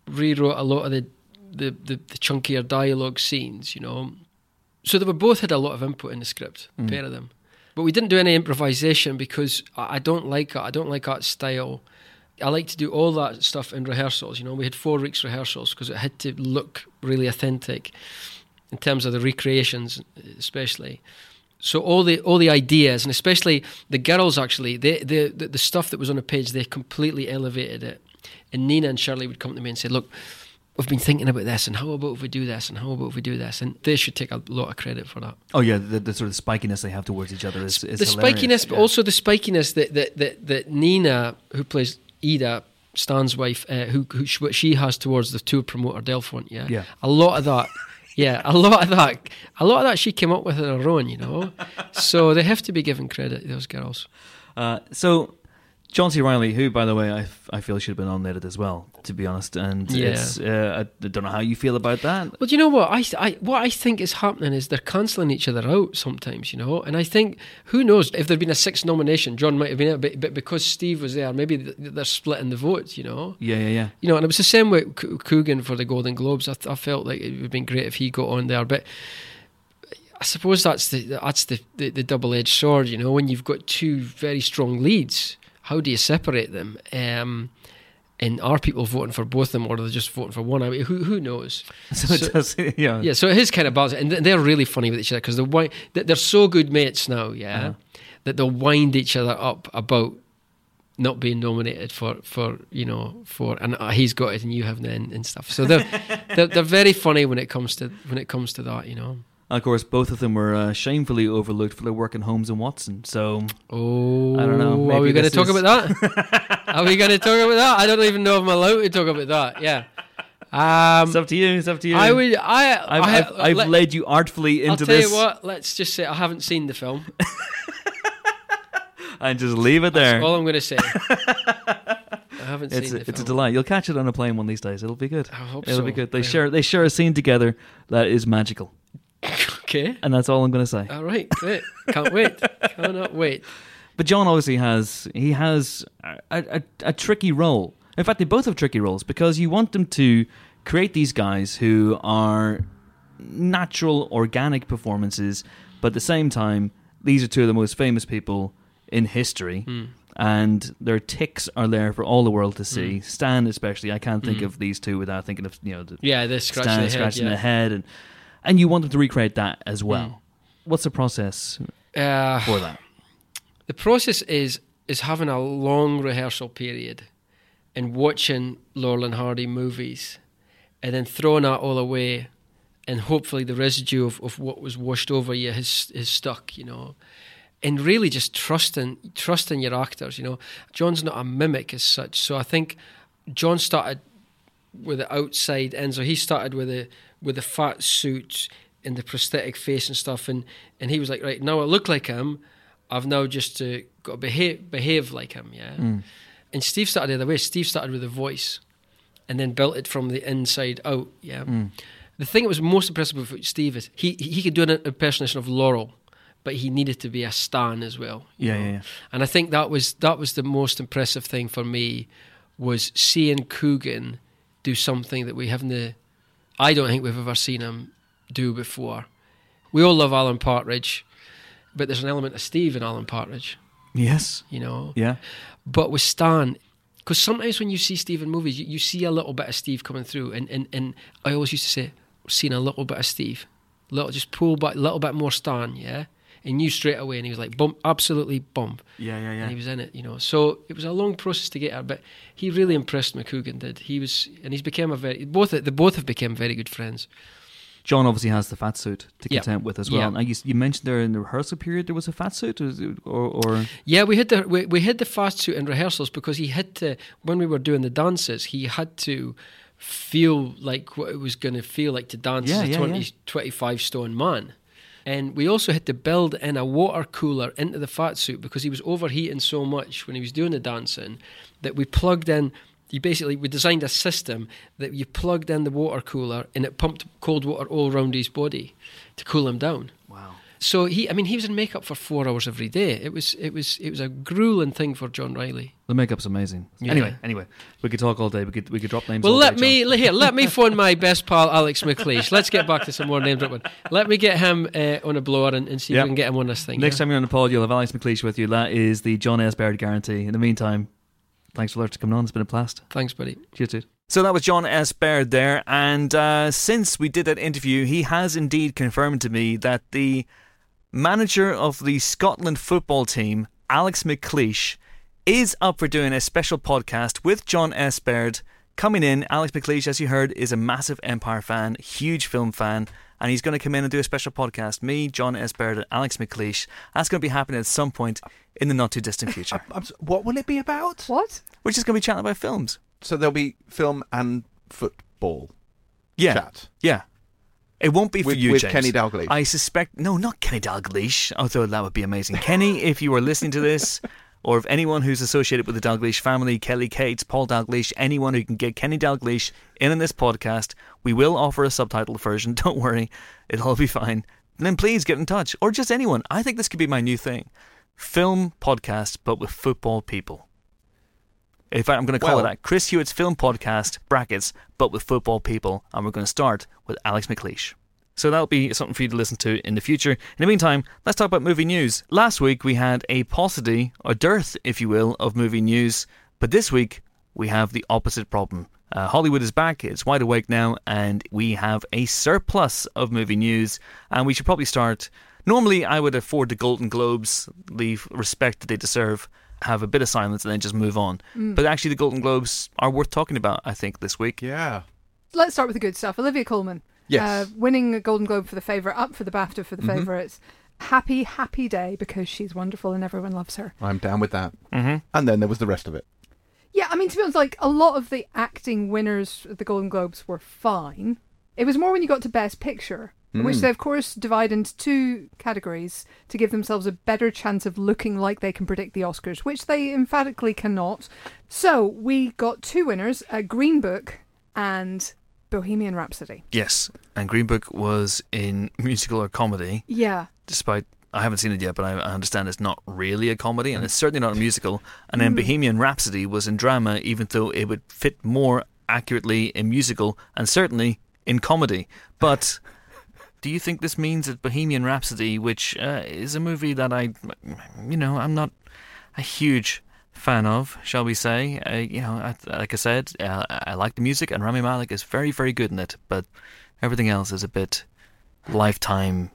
rewrote a lot of the the, the the chunkier dialogue scenes, you know. So they were both had a lot of input in the script, mm. pair of them. But we didn't do any improvisation because I, I don't like it. I don't like that style. I like to do all that stuff in rehearsals, you know. We had four weeks rehearsals because it had to look really authentic in terms of the recreations, especially. So all the all the ideas, and especially the girls, actually, they, they, the the stuff that was on the page, they completely elevated it. And Nina and Shirley would come to me and say, "Look, we've been thinking about this, and how about if we do this, and how about if we do this?" And they should take a lot of credit for that. Oh yeah, the, the sort of spikiness they have towards each other is, is the hilarious. Spikiness, but yeah. also the spikiness that, that that that Nina, who plays Ida, Stan's wife, uh, who who what she has towards the tour promoter Delphine, yeah, yeah, a lot of that. Yeah, a lot of that, a lot of that she came up with on her own, you know. So they have to be given credit, those girls. Uh, so, John C. Reilly, who, by the way, I, f- I feel should have been nominated as well, to be honest. And yeah. it's, uh, I don't know how you feel about that. Well, you know what I, th- I what I think is happening is they're cancelling each other out sometimes, you know. And I think who knows if there'd been a sixth nomination, John might have been it, but because Steve was there, maybe they're splitting the votes, you know. Yeah, yeah, yeah. You know, and it was the same with Coogan for the Golden Globes. I, th- I felt like it would have been great if he got on there, but. I suppose that's the that's the, the, the double-edged sword, you know. When you've got two very strong leads, how do you separate them? Um, and are people voting for both of them, or are they just voting for one? I mean, who who knows? So, so it does, yeah, yeah. So it is kind of balanced, and they're really funny with each other because they're they're so good mates now, yeah, uh-huh. that they'll wind each other up about not being nominated for, for you know for and uh, he's got it and you haven't and, and stuff. So they're, they're they're very funny when it comes to when it comes to that, you know. And of course, both of them were uh, shamefully overlooked for their work in Holmes and Watson. So, oh, I don't know. Are we going to talk is... about that? Are we going to talk about that? I don't even know if I'm allowed to talk about that. Yeah. Um, it's up to you. It's up to you. I would. I. I've, I have, I've, I've let, led you artfully into this. I'll tell this. you what. Let's just say I haven't seen the film. And just leave it there. That's all I'm going to say. I haven't it's seen it. It's a delight. You'll catch it on a plane one of these days. It'll be good. I hope It'll so. It'll be good. They yeah. share. They share a scene together that is magical. Okay. And that's all I'm going to say. All right. Great. Can't wait. Cannot wait. But John obviously has. He has a, a, a tricky role. In fact, they both have tricky roles, because you want them to create these guys who are natural, organic performances, but at the same time, these are two of the most famous people in history, mm. and their tics are there for all the world to see. Mm. Stan, especially, I can't think mm. of these two without thinking of, you know, the yeah, they're scratching Stan the head, scratching yeah. the head, and and you want them to recreate that as well. Mm. What's the process uh, for that? The process is is having a long rehearsal period. And watching Laurel and Hardy movies, and then throwing that all away, and hopefully the residue of, of what was washed over you has has stuck, you know. And really just trusting trusting your actors, you know. John's not a mimic as such, so I think John started with the outside end, so he started with the with the fat suit and the prosthetic face and stuff, and and he was like, right, now I look like him, I've now just uh, got to behave behave like him, yeah. Mm. And Steve started the other way. Steve started with a voice and then built it from the inside out. Yeah. Mm. The thing that was most impressive with Steve is he he could do an impersonation of Laurel, but he needed to be a Stan as well. Yeah, yeah, yeah. And I think that was that was the most impressive thing for me, was seeing Coogan do something that we haven't, I don't think we've ever seen him do before. We all love Alan Partridge, but there's an element of Steve in Alan Partridge. Yes. You know? Yeah. But with Stan, because sometimes when you see Steve in movies, you, you see a little bit of Steve coming through. And, and, and I always used to say, seen a little bit of Steve. Little, just pull back, a little bit more Stan, yeah? And you straight away. And he was like, bump, absolutely bump. Yeah, yeah, yeah. And he was in it, you know. So it was a long process to get her, but he really impressed me, Coogan did. He was, and he's become a very, both, they both have become very good friends. John obviously has the fat suit to yeah. contend with as well. Yeah. Now you, you mentioned there in the rehearsal period there was a fat suit, or, or yeah, we had the we, we had the fat suit in rehearsals because he had to, when we were doing the dances, he had to feel like what it was going to feel like to dance yeah, as a yeah, twenty yeah. twenty-five stone man, and we also had to build in a water cooler into the fat suit because he was overheating so much when he was doing the dancing that we plugged in. You basically, we designed a system that you plugged in the water cooler and it pumped cold water all around his body to cool him down. Wow. So he, I mean, he was in makeup for four hours every day. It was, it was, it was a grueling thing for John Reilly. The makeup's amazing. Yeah. Anyway, anyway, we could talk all day. We could, we could drop names. Well, all let day, me here, let me phone my best pal Alex McLeish. Let's get back to some more name dropping. Let me get him uh, on a blower and, and see yep. if we can get him on this thing. Next yeah? time you're on the pod, you'll have Alex McLeish with you. That is the Jon S. Baird guarantee. In the meantime, thanks for coming on. It's been a blast. Thanks, buddy. Cheers, dude. So that was Jon S. Baird there. And uh, since we did that interview, he has indeed confirmed to me that the manager of the Scotland football team, Alex McLeish, is up for doing a special podcast with Jon S. Baird coming in. Alex McLeish, as you heard, is a massive Empire fan, huge film fan. And he's going to come in and do a special podcast. Me, Jon S. Baird, and Alex McLeish. That's going to be happening at some point in the not too distant future. I'm, I'm, what will it be about? What? We're just going to be chatting about films. So there'll be film and football yeah. chat. Yeah. It won't be for with, you, with James. Kenny Dalglish. I suspect... No, not Kenny Dalglish. Although that would be amazing. Kenny, if you are listening to this... Or if anyone who's associated with the Dalglish family, Kelly Cates, Paul Dalglish, anyone who can get Kenny Dalglish in in this podcast, we will offer a subtitled version. Don't worry, it'll all be fine. And then please get in touch, or just anyone. I think this could be my new thing. Film podcast, but with football people. In fact, I'm going to call well, it that. Chris Hewitt's Film Podcast, brackets, but with football people. And we're going to start with Alex McLeish. So that'll be something for you to listen to in the future. In the meantime, let's talk about movie news. Last week we had a paucity, or dearth, if you will, of movie news. But this week we have the opposite problem. Uh, Hollywood is back, it's wide awake now, and we have a surplus of movie news. And we should probably start... Normally I would afford the Golden Globes the respect that they deserve, have a bit of silence and then just move on. Mm. But actually the Golden Globes are worth talking about, I think, this week. Yeah. Let's start with the good stuff. Olivia Colman. Yes. Uh, winning a Golden Globe for The Favourite, up for the BAFTA for The mm-hmm. Favourites. Happy, happy day because she's wonderful and everyone loves her. I'm down with that. Mm-hmm. And then there was the rest of it. Yeah, I mean, to be honest, like, a lot of the acting winners at the Golden Globes were fine. It was more when you got to Best Picture, mm. which they, of course, divide into two categories to give themselves a better chance of looking like they can predict the Oscars, which they emphatically cannot. So we got two winners, uh, Green Book and Bohemian Rhapsody. Yes, and Green Book was in musical or comedy. Yeah. Despite, I haven't seen it yet, but I, I understand it's not really a comedy, and it's certainly not a musical. And then mm. Bohemian Rhapsody was in drama, even though it would fit more accurately in musical, and certainly in comedy. But do you think this means that Bohemian Rhapsody, which uh, is a movie that I, you know, I'm not a huge fan of, shall we say? Uh, you know, I, like I said, uh, I like the music, and Rami Malek is very, very good in it, but everything else is a bit Lifetime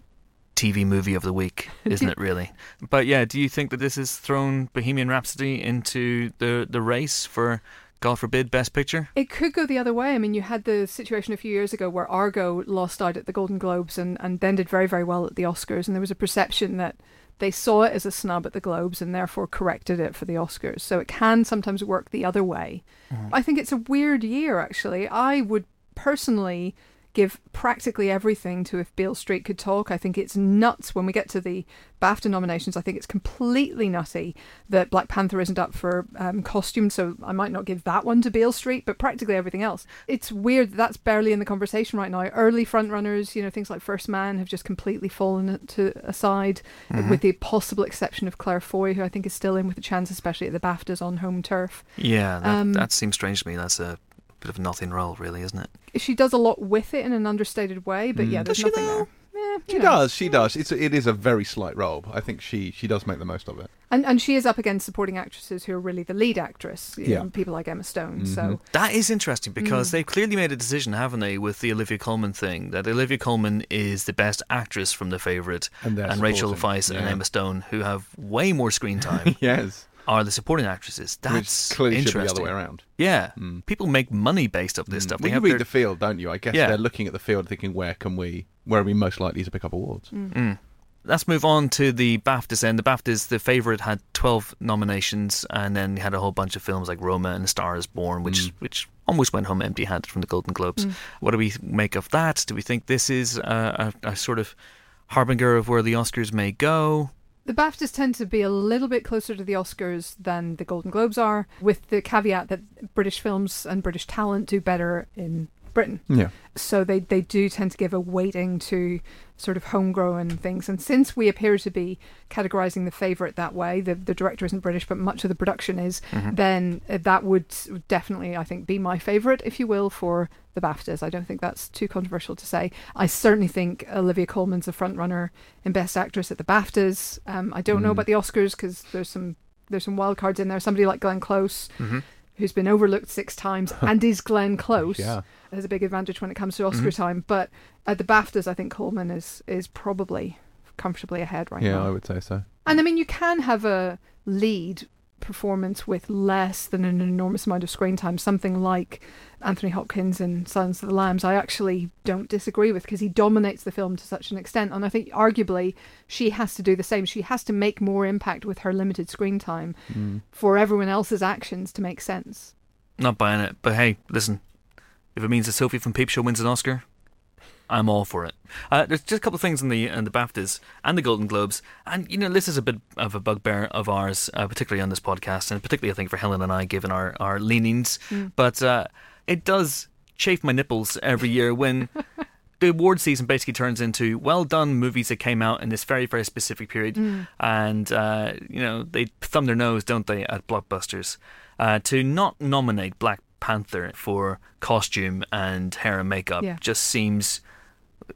T V movie of the week, isn't it, really? But yeah, do you think that this has thrown Bohemian Rhapsody into the the race for, God forbid, Best Picture? It could go the other way. I mean, you had the situation a few years ago where Argo lost out at the Golden Globes and, and then did very, very well at the Oscars, and there was a perception that they saw it as a snub at the Globes and therefore corrected it for the Oscars. So it can sometimes work the other way. Mm. I think it's a weird year, actually. I would personally give practically everything to If Beale Street Could Talk. I think it's nuts when we get to the BAFTA nominations. I think it's completely nutty that Black Panther isn't up for um, costume, so I might not give that one to Beale Street, but practically everything else. It's weird that that's barely in the conversation right now. Early frontrunners, you know, things like First Man have just completely fallen to aside, mm-hmm. with the possible exception of Claire Foy, who I think is still in with a chance, especially at the BAFTAs on home turf. Yeah, that, um, that seems strange to me. That's a bit of nothing role, really, isn't it? She does a lot with it in an understated way, but mm. yeah, there's does nothing there. Yeah, she know. does, she yeah. does. It's a, it is a very slight role. I think she, she does make the most of it. And and she is up against supporting actresses who are really the lead actress, you yeah. know, people like Emma Stone. Mm-hmm. So that is interesting because mm. they've clearly made a decision, haven't they, with the Olivia Colman thing, that Olivia Colman is the best actress from The Favourite, and, and Rachel Weisz yeah. and Emma Stone, who have way more screen time. Yes. Are the supporting actresses. That's Which clearly interesting. Should be the other way around. Yeah. Mm. People make money based off this mm. stuff. Well, you read their... the field, don't you? I guess yeah. they're looking at the field thinking, where can we, where are we most likely to pick up awards? Mm. Mm. Let's move on to the BAFTAs then. The BAFTAs, The Favourite had twelve nominations, and then you had a whole bunch of films like Roma and A Star Is Born, which mm. which almost went home empty-handed from the Golden Globes. Mm. What do we make of that? Do we think this is a, a, a sort of harbinger of where the Oscars may go? The BAFTAs tend to be a little bit closer to the Oscars than the Golden Globes are, with the caveat that British films and British talent do better in Britain. Yeah. So they, they do tend to give a weighting to sort of homegrown things. And since we appear to be categorising The Favourite that way, the, the director isn't British, but much of the production is, mm-hmm. then that would definitely, I think, be my favourite, if you will, for the BAFTAs. I don't think that's too controversial to say. I certainly think Olivia Colman's a frontrunner in Best Actress at the BAFTAs. Um, I don't mm. know about the Oscars because there's some there's some wild cards in there. Somebody like Glenn Close, mm-hmm. who's been overlooked six times and is Glenn Close, yeah. has a big advantage when it comes to Oscar mm-hmm. time. But at the BAFTAs, I think Colman is is probably comfortably ahead right yeah, now. Yeah, I would say so. And I mean, you can have a lead performance with less than an enormous amount of screen time, something like Anthony Hopkins in Silence of the Lambs. I actually don't disagree with, because he dominates the film to such an extent, and I think arguably she has to do the same. She has to make more impact with her limited screen time mm. for everyone else's actions to make sense. Not buying it, but hey, listen, if it means that Sophie from Peep Show wins an Oscar, I'm all for it. Uh, there's just a couple of things in the in the BAFTAs and the Golden Globes, and you know, this is a bit of a bugbear of ours, uh, particularly on this podcast, and particularly I think for Helen and I, given our our leanings. Mm. But uh, it does chafe my nipples every year when the award season basically turns into well done movies that came out in this very, very specific period, mm. and uh, you know, they thumb their nose, don't they, at blockbusters uh, to not nominate Black Panther for costume and hair and makeup. Yeah. Just seems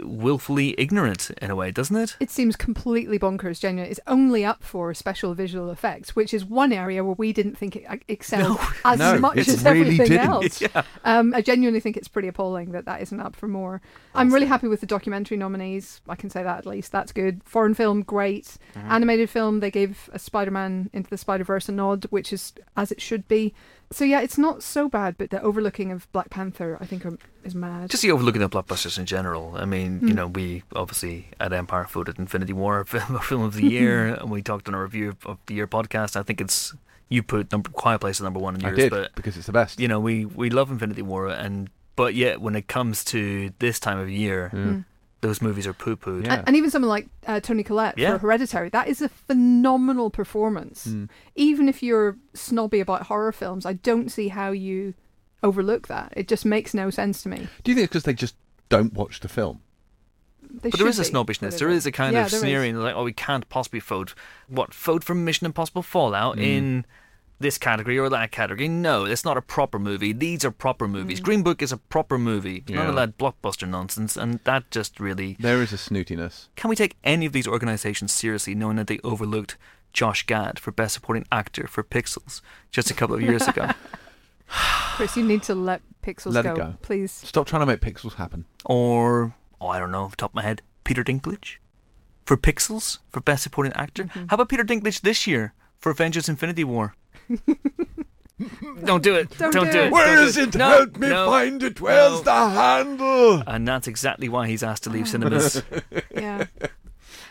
willfully ignorant in a way, doesn't it? It seems completely bonkers, genuinely. It's only up for special visual effects, which is one area where we didn't think it excelled no, as no, much as really everything didn't. else. Yeah. Um, I genuinely think it's pretty appalling that that isn't up for more. I'm really happy with the documentary nominees. I can say that at least. That's good. Foreign film, great. Mm-hmm. Animated film, they gave a Spider-Man Into the Spider-Verse a nod, which is as it should be. So yeah, it's not so bad, but the overlooking of Black Panther, I think, are is mad. Just the overlooking of blockbusters in general. I mean, mm. you know, we obviously at Empire voted Infinity War film, film of the year, and we talked on a review of, of the year podcast. I think it's you put number, Quiet Place at number one in yours, I did, but because it's the best. You know, we, we love Infinity War, and but yet when it comes to this time of year. Mm. Mm. Those movies are poo-pooed. Yeah. And, and even someone like uh, Toni Collette yeah. for Hereditary, that is a phenomenal performance. Mm. Even if you're snobby about horror films, I don't see how you overlook that. It just makes no sense to me. Do you think it's because they just don't watch the film? They but there is a snobbishness. There is a kind yeah, of sneering, is. like, oh, we can't possibly vote. What, vote for Mission Impossible Fallout mm. in this category or that category? No, it's not a proper movie. These are proper movies. Mm. Green Book is a proper movie. Yeah. None of that blockbuster nonsense, and that just really... There is a snootiness. Can we take any of these organisations seriously, knowing that they overlooked Josh Gad for Best Supporting Actor for Pixels just a couple of years ago? Chris, you need to let Pixels let go. Let it go. Please. Stop trying to make Pixels happen. Or, oh, I don't know, off the top of my head, Peter Dinklage for Pixels for Best Supporting Actor. Mm-hmm. How about Peter Dinklage this year for Avengers Infinity War? Don't do it. Don't, Don't do, do it. it. Where is it? it? No, Help me no, find it. Where's no. the handle? And that's exactly why he's asked to leave cinemas. Yeah.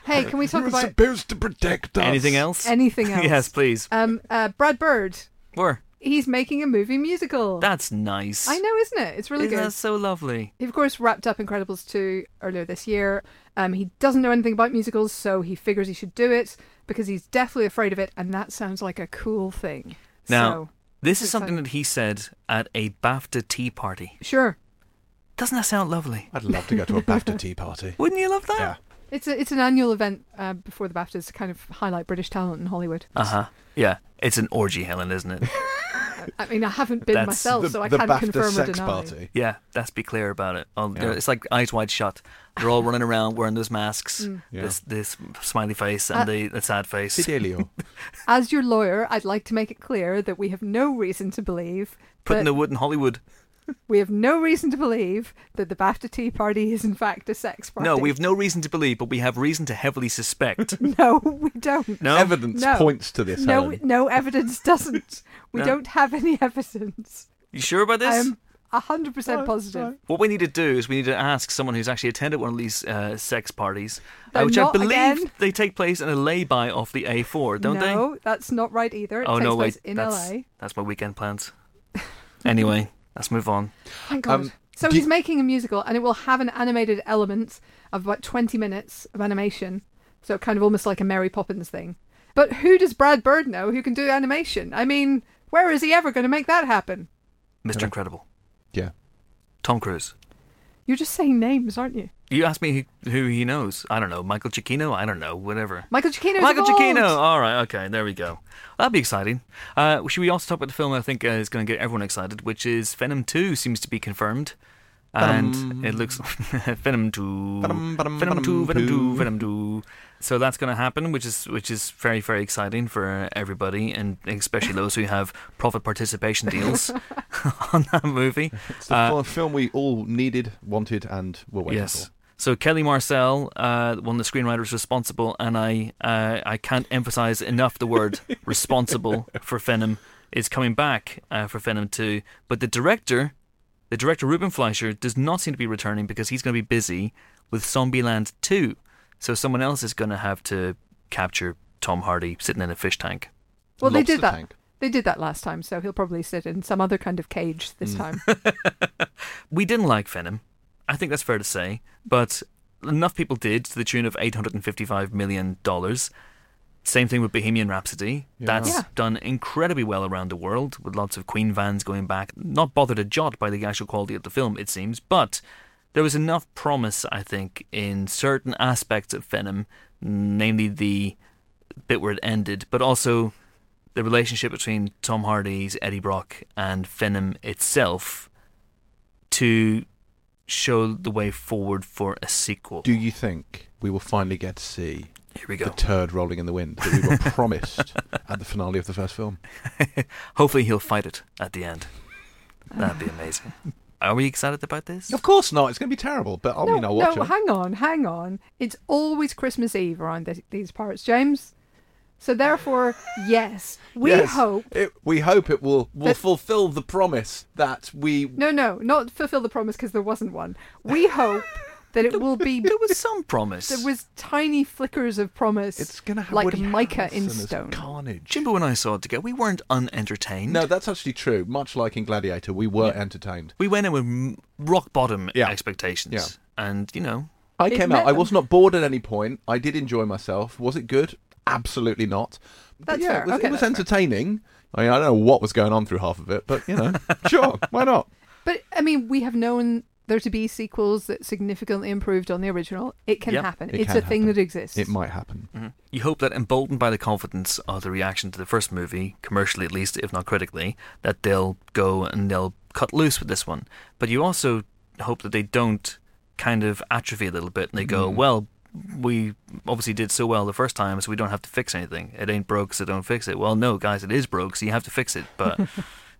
Hey, can we talk You're about... You're supposed to protect us. Anything else? Anything else. Yes, please. Um, uh, Brad Bird. Where? He's making a movie musical. That's nice. I know, isn't it? It's really isn't good. That's so lovely. He, of course, wrapped up Incredibles two earlier this year. Um, he doesn't know anything about musicals, so he figures he should do it because he's deathly afraid of it, and that sounds like a cool thing. Now, so, this is something that he said at a BAFTA tea party. Sure. Doesn't that sound lovely? I'd love to go to a BAFTA tea party. Wouldn't you love that? Yeah. It's a, it's an annual event uh, before the BAFTAs to kind of highlight British talent in Hollywood. Uh-huh. Yeah. It's an orgy, Helen, isn't it? I mean, I haven't been that's myself, the, so I can't BAFTA confirm sex or deny. Party. Yeah, let's be clear about it. Um, yeah. It's like Eyes Wide Shut. They're all running around wearing those masks, mm. yeah. this, this smiley face and uh, the, the sad face. Fidelio. As your lawyer, I'd like to make it clear that we have no reason to believe... Putting the wood in Hollywood. We have no reason to believe that the BAFTA tea party is in fact a sex party. No, we have no reason to believe, but we have reason to heavily suspect. No, we don't. No evidence no. points to this. No, Helen. no evidence doesn't. We no. don't have any evidence. You sure about this? I'm a hundred percent positive. Right. What we need to do is we need to ask someone who's actually attended one of these uh, sex parties, uh, which I believe again. they take place in a lay-by off the A four, don't no, they? No, that's not right either. It oh takes no, place wait, in that's, L A. That's my weekend plans. Anyway. Let's move on. Thank God. Um, so he's you... making a musical, and it will have an animated element of about twenty minutes of animation. So kind of almost like a Mary Poppins thing. But who does Brad Bird know who can do animation? I mean, where is he ever going to make that happen? Mister Yeah. Incredible. Yeah. Tom Cruise. You're just saying names, aren't you? You asked me who, who he knows. I don't know. Michael Giacchino? I don't know. Whatever. Michael Giacchino. Michael Giacchino. All right. Okay. There we go. That'd be exciting. Uh, should we also talk about the film I think uh, is going to get everyone excited, which is Venom two seems to be confirmed. And um, it looks... Venom two. Venom, Venom, Venom two. Venom two. Venom two. So that's going to happen, which is which is very, very exciting for everybody, and especially those who have profit participation deals on that movie. It's the uh, film we all needed, wanted, and were waiting yes. for. So Kelly Marcel, uh, one of the screenwriters responsible, and I uh, I can't emphasise enough the word responsible for Venom, is coming back uh, for Venom two. But the director, the director Ruben Fleischer, does not seem to be returning because he's going to be busy with Zombieland two. So someone else is going to have to capture Tom Hardy sitting in a fish tank. Well, Lobster they did that. Tank. They did that last time, so he'll probably sit in some other kind of cage this mm. time. We didn't like Venom. I think that's fair to say, but enough people did to the tune of eight hundred fifty-five million dollars. Same thing with Bohemian Rhapsody. Yeah. That's yeah. done incredibly well around the world, with lots of Queen fans going back. Not bothered a jot by the actual quality of the film, it seems, but there was enough promise, I think, in certain aspects of Venom, namely the bit where it ended, but also the relationship between Tom Hardy's Eddie Brock and Venom itself to... show the way forward for a sequel. Do you think we will finally get to see Here we go. the turd rolling in the wind that we were promised at the finale of the first film? Hopefully he'll fight it at the end. That'd be amazing. Are we excited about this? Of course not. It's going to be terrible, but I'll no, be not watching. No, hang on, hang on. It's always Christmas Eve around this, these parts, James. So therefore, yes, we yes, hope... It, we hope it will, will that, fulfill the promise that we... No, no, not fulfill the promise because there wasn't one. We hope that it will be... There was some promise. There was tiny flickers of promise. It's going to have like mica in stone. Carnage. Jimbo and I saw it together. We weren't unentertained. No, that's actually true. Much like in Gladiator, we were yeah. entertained. We went in with rock bottom yeah. expectations. Yeah. And, you know... I came out. Them. I was not bored at any point. I did enjoy myself. Was it good? Absolutely not. That's yeah, fair. It was, okay, it was entertaining. Fair. I mean, I don't know what was going on through half of it, but, you know, sure, why not? But, I mean, we have known there to be sequels that significantly improved on the original. It can yep. happen. It it's can a happen. thing that exists. It might happen. Mm-hmm. You hope that, emboldened by the confidence of the reaction to the first movie, commercially at least, if not critically, that they'll go and they'll cut loose with this one. But you also hope that they don't kind of atrophy a little bit and they go, mm. well... we obviously did so well the first time, so we don't have to fix anything. It ain't broke, so don't fix it. Well, no, guys, it is broke, so you have to fix it. But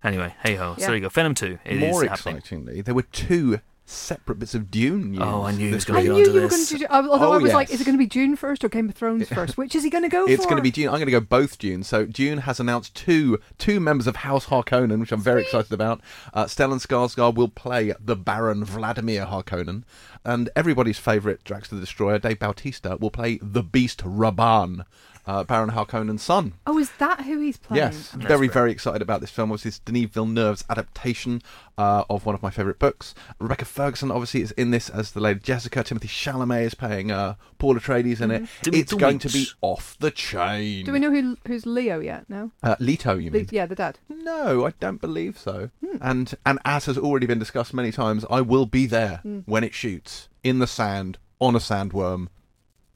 anyway, hey-ho. Yeah. So there you go. Venom two. It More is happening. excitingly, there were two separate bits of Dune news. Oh, I knew he was going to go into this. I knew you were going to do Dune. Although oh, I was yes. like, is it going to be Dune first or Game of Thrones first? Which is he going to go it's for? It's going to be Dune. I'm going to go both Dune. So Dune has announced two two members of House Harkonnen, which I'm very Sweet. excited about. Uh, Stellan Skarsgård will play the Baron Vladimir Harkonnen. And everybody's favourite Drax the Destroyer, Dave Bautista, will play the Beast Raban, uh, Baron Harkonnen's son. Oh, is that who he's playing? Yes. I'm very, very excited about this film. Obviously, it's Denis Villeneuve's adaptation uh, of one of my favourite books. Rebecca Ferguson, obviously, is in this as the Lady Jessica. Timothy Chalamet is playing uh, Paul Atreides in it. Mm-hmm. It's going to be off the chain. Do we know who who's Leo yet? No? Uh, Leto, you mean? Le- yeah, the dad. No, I don't believe so. Hmm. And, and as has already been discussed many times, I will be there hmm. when it shoots. In the sand, on a sandworm,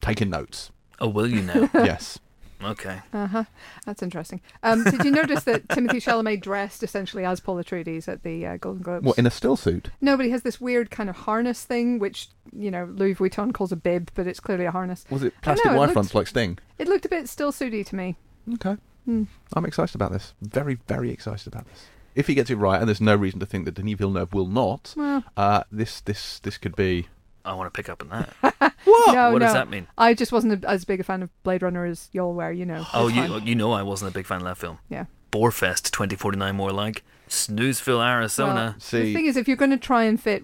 taking notes. Oh, will you now? Yes. Okay. Uh-huh. That's interesting. Um, did you notice that Timothy Chalamet dressed essentially as Paul Atreides at the uh, Golden Globes? What, in a still suit? No, but he has this weird kind of harness thing, which, you know, Louis Vuitton calls a bib, but it's clearly a harness. Was it plastic know, wire it fronts looked, like Sting? It looked a bit still suity to me. Okay. Mm. I'm excited about this. Very, very excited about this. If he gets it right, and there's no reason to think that Denis Villeneuve will not, well, uh, this this this could be... I want to pick up on that. What? No, what no. does that mean? I just wasn't a, as big a fan of Blade Runner as y'all were, you know. Oh, you time. you know I wasn't a big fan of that film. Yeah. Borefest twenty forty-nine more like. Snoozeville, Arizona. Well, See, the thing is, if you're going to try and fit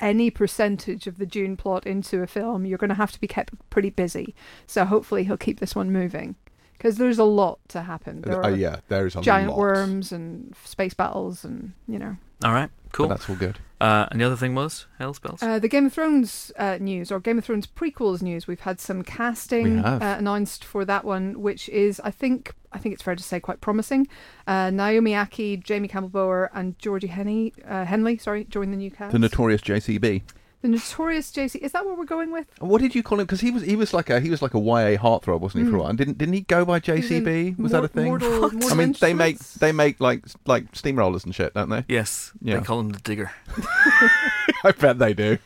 any percentage of the Dune plot into a film, you're going to have to be kept pretty busy. So hopefully he'll keep this one moving. Because there's a lot to happen. There are uh, yeah, there is a giant lot. worms and space battles and, you know. All right, cool. But that's all good. Uh, and the other thing was, hell spells? Uh, the Game of Thrones uh, news, or Game of Thrones prequels news. We've had some casting uh, announced for that one, which is, I think, I think it's fair to say, quite promising. Uh, Naomi Ackie, Jamie Campbell-Bower and Georgie Henley, uh, Henley sorry, join the new cast. The notorious J C B. The notorious J C. Is that what we're going with? What did you call him? Because he was he was like a he was like a Y A heartthrob, wasn't he? Mm. For a while, and didn't didn't he go by J C B? Was Mor- that a thing? Mortal, mortal I mean, they make they make like like steamrollers and shit, don't they? Yes, yeah. They call him the digger. I bet they do.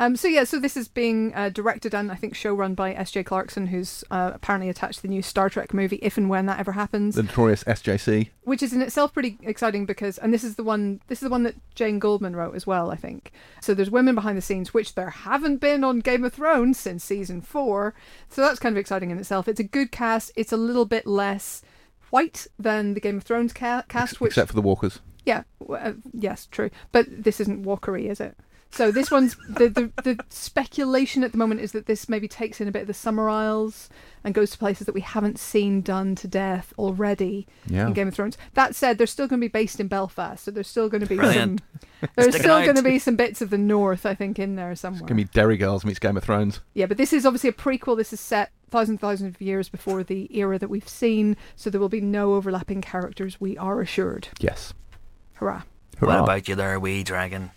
Um, so yeah, so this is being uh, directed and I think showrun by S J Clarkson, who's uh, apparently attached to the new Star Trek movie, if and when that ever happens. The notorious S J C, which is in itself pretty exciting because, and this is the one, this is the one that Jane Goldman wrote as well, I think. So there's women behind the scenes, which there haven't been on Game of Thrones since season four. So that's kind of exciting in itself. It's a good cast. It's a little bit less white than the Game of Thrones ca- cast, Ex- which, except for the Walkers. Yeah. Uh, yes, true. But this isn't walkery, is it? So this one's, the, the the speculation at the moment is that this maybe takes in a bit of the Summer Isles and goes to places that we haven't seen done to death already yeah. in Game of Thrones. That said, they're still going to be based in Belfast, so there's still going to be Brilliant. some there's Stick still going to be some bits of the north, I think, in there somewhere. It's going to be Derry Girls meets Game of Thrones. Yeah, but this is obviously a prequel. This is set thousands thousands of years before the era that we've seen, so there will be no overlapping characters, we are assured. Yes. Hurrah. Hurrah. What about you there, wee dragon?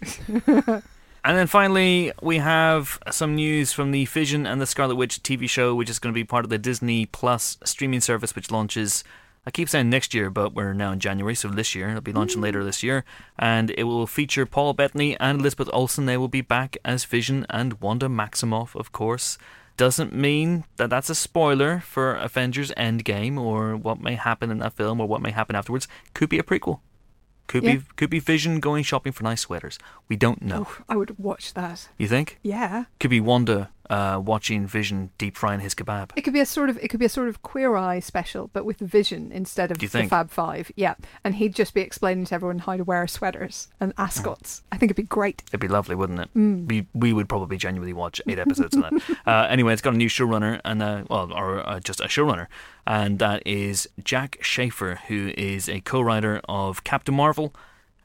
And then finally, we have some news from the Vision and the Scarlet Witch T V show, which is going to be part of the Disney Plus streaming service, which launches, I keep saying next year, but we're now in January, so this year. It'll be launching mm. later this year. And it will feature Paul Bettany and Elizabeth Olsen. They will be back as Vision and Wanda Maximoff, of course. Doesn't mean that that's a spoiler for Avengers Endgame or what may happen in that film or what may happen afterwards. Could be a prequel. Could yeah. be could be Vision going shopping for nice sweaters. We don't know. Oh, I would watch that. You think? Yeah. Could be Wanda uh, watching Vision deep frying his kebab. It could be a sort of it could be a sort of Queer Eye special, but with Vision instead of the Fab Five. Yeah, and he'd just be explaining to everyone how to wear sweaters and ascots. Mm. I think it'd be great. It'd be lovely, wouldn't it? Mm. We we would probably genuinely watch eight episodes of that. Uh, anyway, it's got a new showrunner and uh, well, or uh, just a showrunner, and that is Jack Schaefer, who is a co-writer of Captain Marvel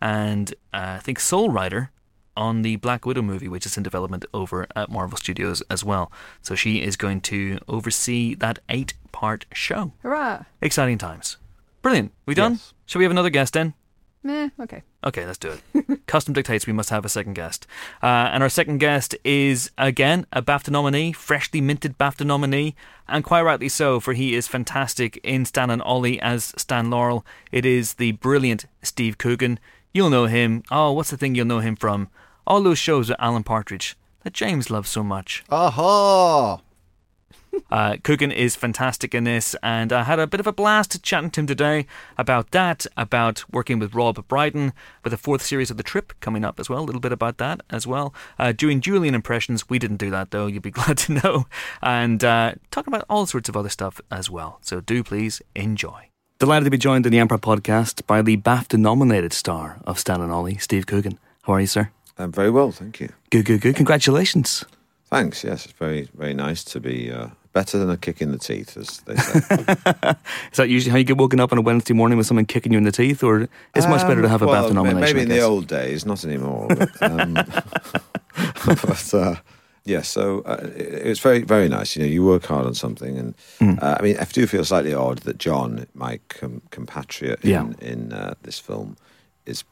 and uh, I think Soul Rider on the Black Widow movie, which is in development over at Marvel Studios as well. So she is going to oversee that eight-part show. Hurrah! Exciting times. Brilliant. We done? Yes. Shall we have another guest then? Meh, okay. Okay, let's do it. Custom dictates we must have a second guest. Uh, and our second guest is, again, a BAFTA nominee, freshly minted BAFTA nominee, and quite rightly so, for he is fantastic in Stan and Ollie as Stan Laurel. It is the brilliant Steve Coogan. You'll know him. Oh, what's the thing you'll know him from? All those shows with Alan Partridge that James loves so much. Aha! uh, Coogan is fantastic in this, and I had a bit of a blast chatting to him today about that, about working with Rob Brydon, with the fourth series of The Trip coming up as well, a little bit about that as well. Uh, doing Julian impressions, we didn't do that though, you'll be glad to know, and uh, talking about all sorts of other stuff as well. So do please enjoy. Delighted to be joined in the Emperor podcast by the BAFTA-nominated star of Stan and Ollie, Steve Coogan. How are you, sir? I'm very well, thank you. Good, good, good. Congratulations. Thanks, yes. It's very, very nice to be uh, better than a kick in the teeth, as they say. Is that usually how you get woken up on a Wednesday morning with someone kicking you in the teeth? Or it's um, much better to have a well, BAFTA nomination? Maybe in the old days, not anymore. But, um, but uh, yeah, so uh, it, it's very, very nice. You know, you work hard on something. And mm. uh, I mean, I do feel slightly odd that John, my com- compatriot in, yeah. in uh, this film, is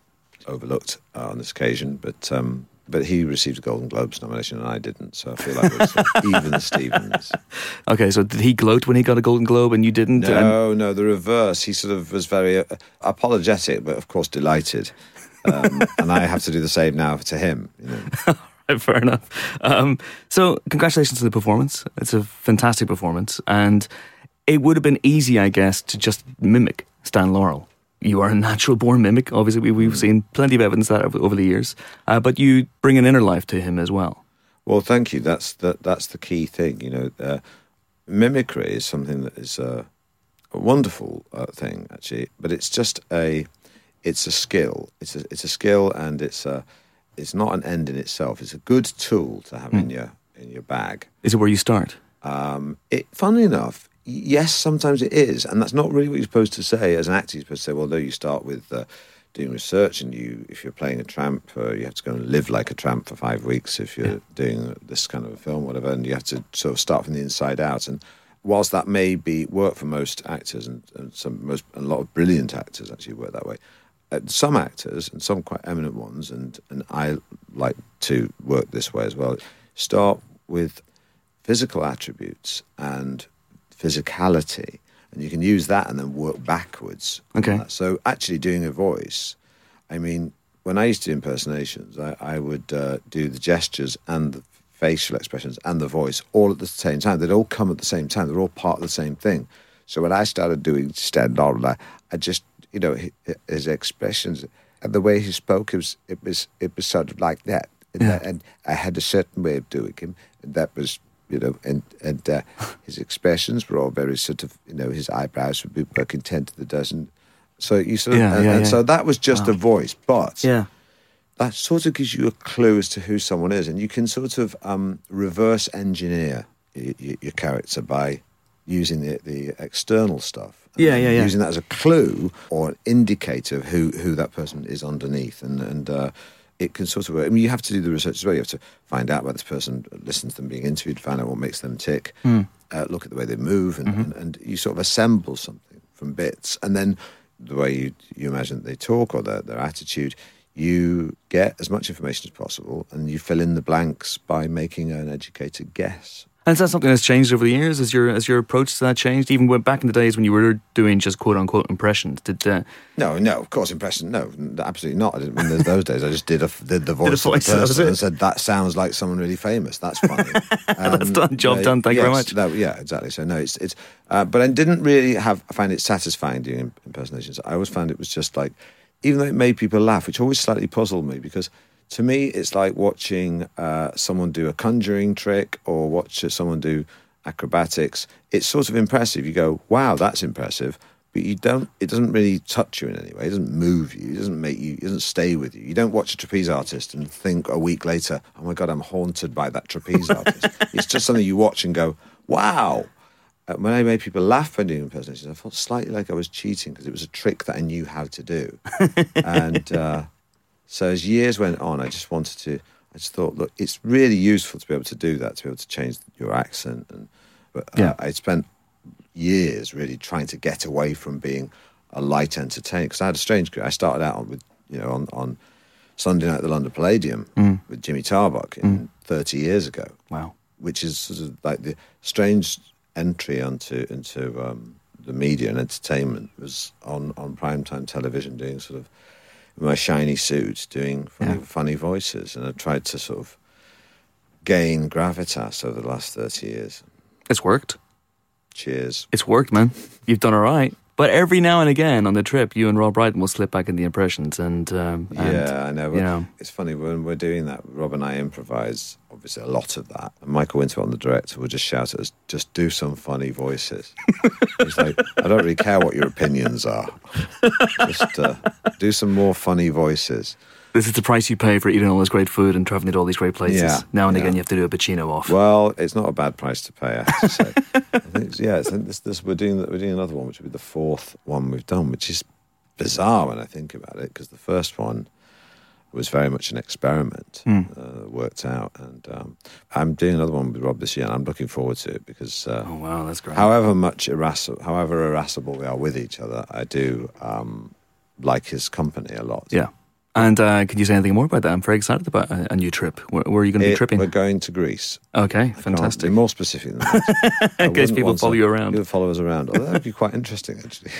overlooked uh, on this occasion, but um, but he received a Golden Globes nomination and I didn't, so I feel like it's uh, even Stevens. Okay, so did he gloat when he got a Golden Globe and you didn't? No, um... no, the reverse. He sort of was very uh, apologetic, but of course delighted, um, and I have to do the same now to him. You know? Fair enough. Um, so congratulations on the performance. It's a fantastic performance, and it would have been easy, I guess, to just mimic Stan Laurel. You are a natural-born mimic. Obviously, we, we've seen plenty of evidence of that over the years. Uh, but you bring an inner life to him as well. Well, thank you. That's the, that's the key thing. You know, uh, mimicry is something that is uh, a wonderful uh, thing, actually. But it's just a, it's a skill. It's a, it's a skill, and it's a, it's not an end in itself. It's a good tool to have mm. in your in your bag. Is it where you start? Um, it, funnily enough. Yes, sometimes it is, and that's not really what you're supposed to say as an actor. You're supposed to say, well, no, you start with uh, doing research, and you, if you're playing a tramp, uh, you have to go and live like a tramp for five weeks if you're yeah. doing this kind of a film, whatever, and you have to sort of start from the inside out. And whilst that may be work for most actors, and, and some most and a lot of brilliant actors actually work that way, uh, some actors, and some quite eminent ones, and, and I like to work this way as well, start with physical attributes and physicality, and you can use that and then work backwards. Okay. So actually doing a voice, I mean, when I used to do impersonations, I, I would uh, do the gestures and the facial expressions and the voice all at the same time. They'd all come at the same time. They're all part of the same thing. So when I started doing Stan Laurel, I, I just, you know, his, his expressions and the way he spoke, it was, it was, it was sort of like that. And, yeah. that, and I had a certain way of doing him, and that was, you know, and and uh, his expressions were all very sort of, you know, his eyebrows would be working ten to the dozen. So you sort of, yeah, and, yeah, and yeah. so that was just wow. a voice, but yeah. that sort of gives you a clue as to who someone is, and you can sort of um, reverse engineer y- y- your character by using the the external stuff. Yeah, yeah, yeah. Using that as a clue or an indicator of who, who that person is underneath, and and. Uh, It can sort of work. I mean, you have to do the research as well. You have to find out about this person, listen to them being interviewed, find out what makes them tick, mm. uh, look at the way they move, and, mm-hmm. and, and you sort of assemble something from bits. And then the way you, you imagine they talk or their, their attitude, you get as much information as possible, and you fill in the blanks by making an educated guess. And is that something that's changed over the years? Has your has your approach to that changed? Even when, back in the days when you were doing just quote unquote impressions, did uh... no, no, of course impressions, no, absolutely not. I didn't mean those, those days. I just did a did the voice, did voice of the person and said that sounds like someone really famous. That's funny. Um, that's done. Job uh, done. Thank yes, you very much. No, yeah, exactly. So no, it's it's. Uh, but I didn't really have. I found it satisfying doing impersonations. I always found it was just like, even though it made people laugh, which always slightly puzzled me because to me, it's like watching uh, someone do a conjuring trick or watch someone do acrobatics. It's sort of impressive. You go, wow, that's impressive. But you don't, it doesn't really touch you in any way. It doesn't move you. It doesn't make you, it doesn't stay with you. You don't watch a trapeze artist and think a week later, oh my God, I'm haunted by that trapeze artist. It's just something you watch and go, wow. Uh, when I made people laugh by doing impersonations, I felt slightly like I was cheating because it was a trick that I knew how to do. And uh, so as years went on, I just wanted to, I just thought, look, it's really useful to be able to do that, to be able to change your accent. And but uh, yeah. I spent years really trying to get away from being a light entertainer, because I had a strange career. I started out with, you know, on, on Sunday night at the London Palladium mm. with Jimmy Tarbuck in mm. thirty years ago. Wow. Which is sort of like the strange entry onto, into um, the media and entertainment. It was on, on primetime television doing sort of my shiny suit, doing funny, yeah. funny voices. And I've tried to sort of gain gravitas over the last thirty years. It's worked. Cheers. It's worked, man. You've done all right. But every now and again on the trip, you and Rob Brydon will slip back in the impressions. And um, and yeah, I know. You know. It's funny, when we're doing that, Rob and I improvise, obviously, a lot of that. And Michael Winterbottom, the director, will just shout at us, just do some funny voices. He's like, I don't really care what your opinions are. Just uh, do some more funny voices. This is the price you pay for eating all this great food and travelling to all these great places. Yeah, now and yeah. again, you have to do a Pacino off. Well, it's not a bad price to pay, I have to say. I think it's, yeah, it's, this, this, we're doing we're doing another one, which will be the fourth one we've done, which is bizarre when I think about it, because the first one was very much an experiment, mm. uh, worked out. And um, I'm doing another one with Rob this year, and I'm looking forward to it because. Uh, oh wow, that's great. However much irascible, however irascible we are with each other, I do um, like his company a lot. Yeah. And uh, could you say anything more about that? I'm very excited about a, a new trip. Where, where are you going to it, be tripping? We're going to Greece. Okay, fantastic. Be more specific than that. In case people follow to, you around. People follow us around. Oh, that would be quite interesting, actually.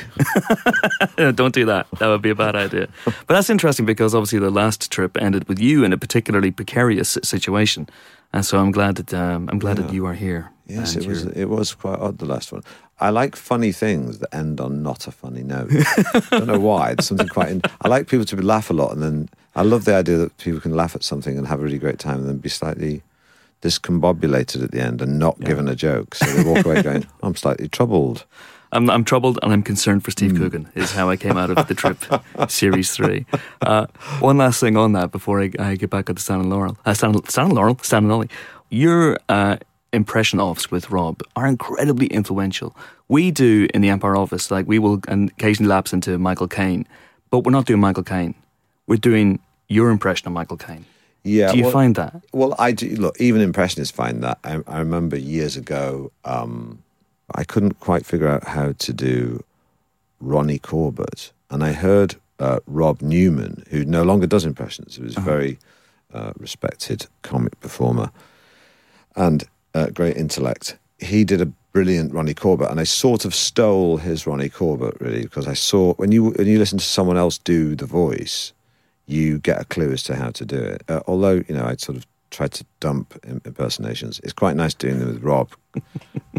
No, don't do that. That would be a bad idea. But that's interesting because obviously the last trip ended with you in a particularly precarious situation. And so I'm glad that um, I'm glad yeah. that you are here. Yes, it was, it was quite odd, the last one. I like funny things that end on not a funny note. I don't know why. It's something quite. In- I like people to laugh a lot, and then I love the idea that people can laugh at something and have a really great time, and then be slightly discombobulated at the end and not yeah. given a joke. So they walk away going, oh, "I'm slightly troubled." I'm, I'm troubled and I'm concerned for Steve mm. Coogan is how I came out of the trip series three. Uh, one last thing on that before I, I get back at the Stan and Laurel. Uh, Stan, Stan and Laurel, Stan and Ollie. You're. Uh, Impression offs with Rob are incredibly influential. We do in the Empire office, like we will and occasionally lapse into Michael Caine, but we're not doing Michael Caine. We're doing your impression of Michael Caine. Yeah, do you well, find that? Well, I do. Look, even impressionists find that. I, I remember years ago, um, I couldn't quite figure out how to do Ronnie Corbett, and I heard uh, Rob Newman, who no longer does impressions. He was a uh-huh. very uh, respected comic performer, and Uh, great intellect. He did a brilliant Ronnie Corbett, and I sort of stole his Ronnie Corbett, really, because I saw when you when you listen to someone else do the voice, you get a clue as to how to do it. Uh, although, you know, I sort of tried to dump impersonations. It's quite nice doing them with Rob.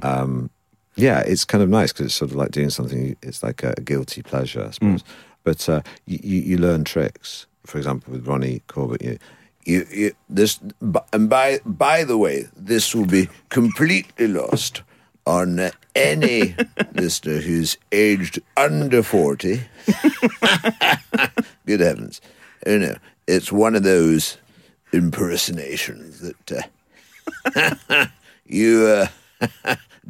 um, yeah, it's kind of nice because it's sort of like doing something. It's like a guilty pleasure, I suppose. Mm. But uh, you, you learn tricks. For example, with Ronnie Corbett, you. You, you, this, and by by the way, this will be completely lost on any listener who's aged under forty. Good heavens! You know, it's one of those impersonations that uh, you uh,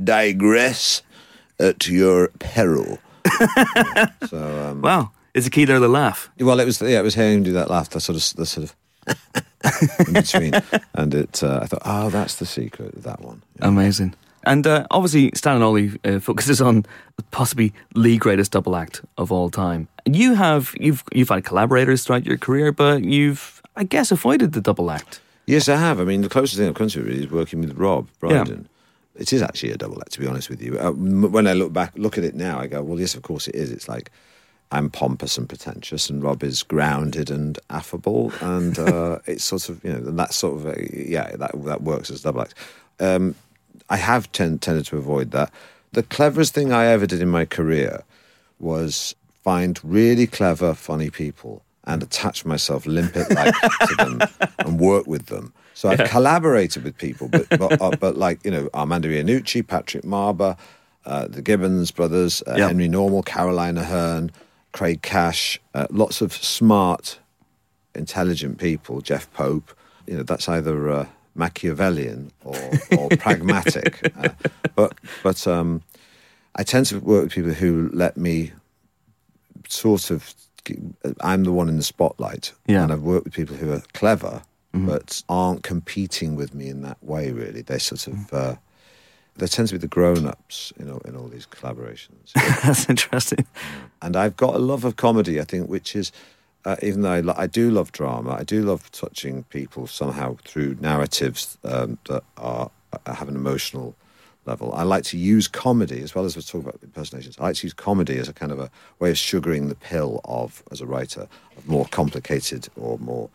digress at your peril. So, um, wow, is the key there the laugh? Well, it was yeah, it was hearing him do that laugh. That sort of that sort of. in between, and it uh, I thought, oh, that's the secret of that one. Yeah. Amazing. And uh, obviously Stan and Ollie uh, focuses on possibly the greatest double act of all time. You have you've you've had collaborators throughout your career, but you've I guess avoided the double act. Yes, I have. I mean, the closest thing I've come to really is working with Rob Brydon. Yeah. It is actually a double act, to be honest with you. Uh, when I look back, look at it now, I go, well, yes, of course it is. It's like. I'm pompous and pretentious, and Rob is grounded and affable, and uh, it's sort of, you know, that sort of, a, yeah, that that works as double act. Um, I have ten- tended to avoid that. The cleverest thing I ever did in my career was find really clever, funny people and attach myself limpet-like to them and work with them. So I've yeah. collaborated with people, but but, uh, but like, you know, Armando Iannucci, Patrick Marber, uh, the Gibbons brothers, uh, yeah. Henry Normal, Carolina Hearn, Craig Cash, uh, lots of smart, intelligent people, Jeff Pope. You know, that's either uh, Machiavellian or, or pragmatic. Uh, but but um, I tend to work with people who let me sort of... I'm the one in the spotlight. Yeah. And I've worked with people who are clever, mm-hmm. but aren't competing with me in that way, really. They sort of... Uh, there tends to be the grown-ups, you know, in all these collaborations. That's interesting. And I've got a love of comedy, I think, which is... Uh, even though I, lo- I do love drama, I do love touching people somehow through narratives um, that are have an emotional level. I like to use comedy, as well as we're talking about impersonations, I like to use comedy as a kind of a way of sugaring the pill of, as a writer, of more complicated or more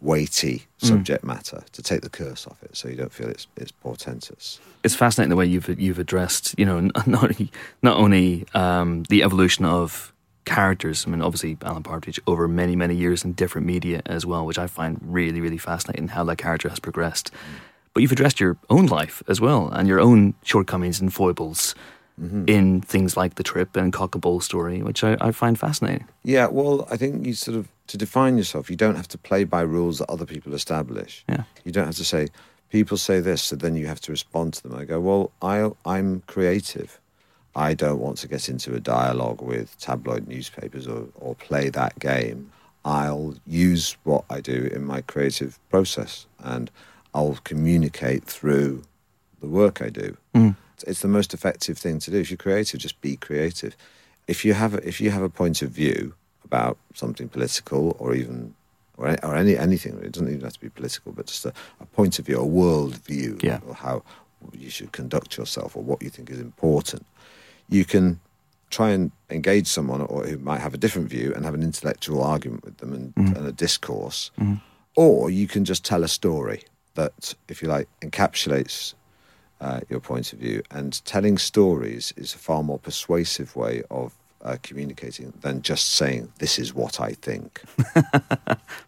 weighty subject mm. matter, to take the curse off it so you don't feel it's it's portentous. It's fascinating the way you've you've addressed, you know, not only, not only um, the evolution of characters. I mean, obviously Alan Partridge over many, many years in different media as well, which I find really, really fascinating, how that character has progressed. Mm. But you've addressed your own life as well and your own shortcomings and foibles mm-hmm. in things like The Trip and Cock and Bull Story, which I, I find fascinating. Yeah, well, I think you sort of, to define yourself, you don't have to play by rules that other people establish. Yeah. You don't have to say, people say this, so then you have to respond to them. I go, well, I, I'm creative. I don't want to get into a dialogue with tabloid newspapers or, or play that game. I'll use what I do in my creative process and I'll communicate through the work I do. Mm. It's the most effective thing to do. If you're creative, just be creative. If you have, if you have a point of view about something political or even or, or any anything, it doesn't even have to be political, but just a, a point of view, a world view, yeah. or how you should conduct yourself or what you think is important, you can try and engage someone or who might have a different view and have an intellectual argument with them and, mm. and a discourse. Mm. Or you can just tell a story that, if you like, encapsulates uh, your point of view. And telling stories is a far more persuasive way of uh, communicating than just saying, this is what I think.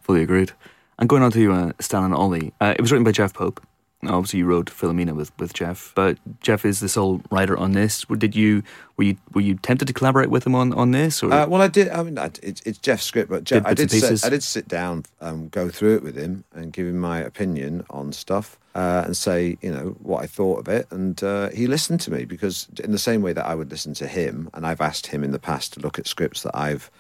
Fully agreed. And going on to uh, Stan and Ollie, uh, it was written by Jeff Pope. Obviously, you wrote Philomena with, with Jeff, but Jeff is the sole writer on this. Did you were you were you tempted to collaborate with him on, on this? Or? Uh, well, I did. I mean, I, it, it's Jeff's script, but Jeff, did I did sit, I did sit down, um, go through it with him, and give him my opinion on stuff, uh, and say, you know, what I thought of it, and uh, he listened to me because in the same way that I would listen to him, and I've asked him in the past to look at scripts that I've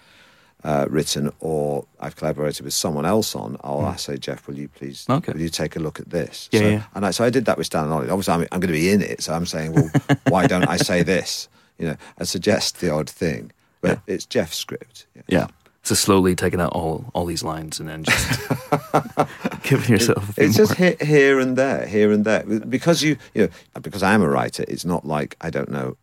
Uh, written or I've collaborated with someone else on, I'll mm. say, Jeff, will you please, okay. will you take a look at this? Yeah, so, yeah. And I, so I did that with Stan and Ollie. Obviously, I'm, I'm going to be in it, so I'm saying, well, why don't I say this? You know, I suggest the odd thing, but yeah. it's Jeff's script. Yeah. yeah. So slowly taking out all, all these lines and then just giving yourself a few It's more. Just here, here and there, here and there. Because you, you know, because I am a writer, it's not like, I don't know,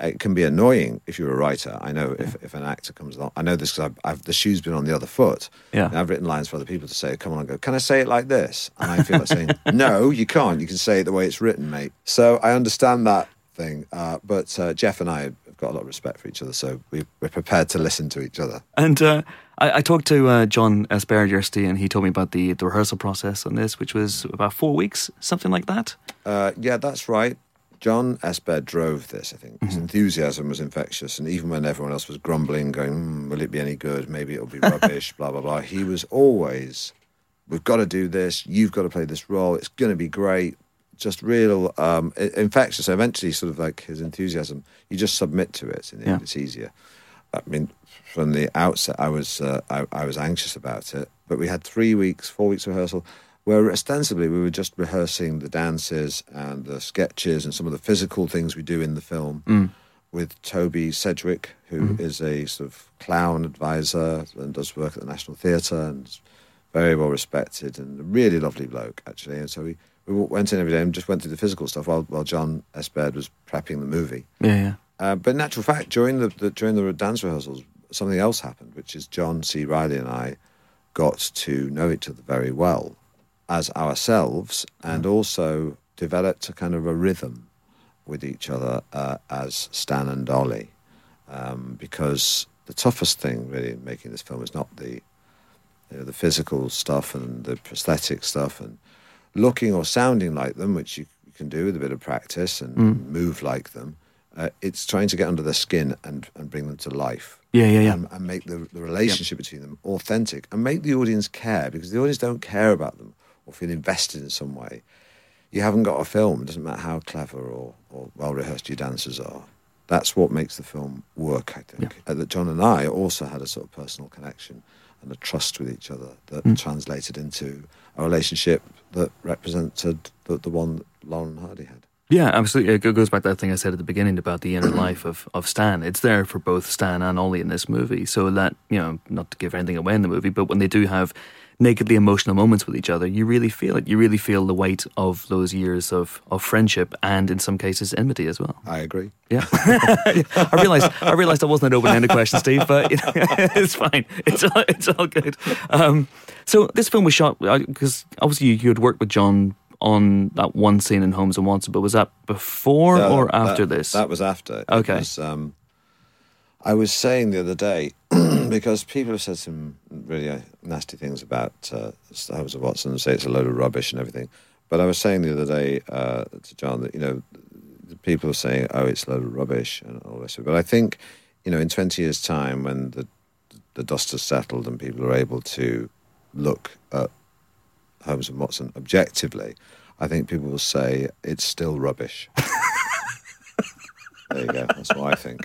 it can be annoying if you're a writer. I know yeah. if, if an actor comes along, I know this because I've, I've, the shoe's been on the other foot. Yeah. And I've written lines for other people to say, come on and go, can I say it like this? And I feel like saying, no, you can't. You can say it the way it's written, mate. So I understand that thing. Uh, but uh, Jeff and I got a lot of respect for each other, so we, we're prepared to listen to each other. And uh, I, I talked to uh, Jon S. Baird yesterday, and he told me about the, the rehearsal process on this, which was about four weeks, something like that. Uh, yeah, that's right. Jon S. Baird drove this, I think. His mm-hmm. enthusiasm was infectious, and even when everyone else was grumbling, going, mm, will it be any good? Maybe it'll be rubbish, blah, blah, blah. He was always, we've got to do this, you've got to play this role, it's going to be great. Just real um, infectious. So eventually, sort of like his enthusiasm, you just submit to it. In the yeah. end, it's easier. I mean, from the outset, I was uh, I, I was anxious about it, but we had three weeks, four weeks rehearsal, where ostensibly we were just rehearsing the dances and the sketches and some of the physical things we do in the film mm. with Toby Sedgwick, who mm. is a sort of clown advisor and does work at the National Theatre and is very well respected and a really lovely bloke actually, and so he. We went in every day and just went through the physical stuff while while Jon S. Baird was prepping the movie. Yeah, yeah. Uh, but in actual fact, during the, the during the dance rehearsals, something else happened, which is John C. Reilly and I got to know each other very well as ourselves, and also developed a kind of a rhythm with each other uh, as Stan and Ollie, um, because the toughest thing really in making this film is not the you know, the physical stuff and the prosthetic stuff and looking or sounding like them, which you can do with a bit of practice and mm. move like them. Uh, it's trying to get under their skin and, and bring them to life. Yeah, yeah, yeah. And, and make the, the relationship yeah. between them authentic and make the audience care, because the audience don't care about them or feel invested in some way. You haven't got a film. It doesn't matter how clever or, or well-rehearsed your dancers are. That's what makes the film work, I think. Yeah. Uh, that John and I also had a sort of personal connection and a trust with each other that mm. translated into a relationship that represented the, the one that Lauren Hardy had. Yeah, absolutely. It goes back to that thing I said at the beginning about the inner life of, of Stan. It's there for both Stan and Ollie in this movie. So that, you know, not to give anything away in the movie, but when they do have nakedly emotional moments with each other, you really feel it. You really feel the weight of those years of, of friendship and, in some cases, enmity as well. I agree. Yeah. I realised I realised that wasn't an open-ended question, Steve, but you know, it's fine. It's all, it's all good. Um, so this film was shot, because obviously you, you had worked with John on that one scene in Holmes and Watson, but was that before no, or after that, this? That was after. Okay. It was, um, I was saying the other day, because people have said some really nasty things about uh, Holmes and Watson and say it's a load of rubbish and everything, but I was saying the other day uh, to John that, you know, people are saying, oh, it's a load of rubbish and all this, but I think, you know, in twenty years' time when the, the dust has settled and people are able to look at Holmes and Watson objectively, I think people will say it's still rubbish. There you go. That's what I think.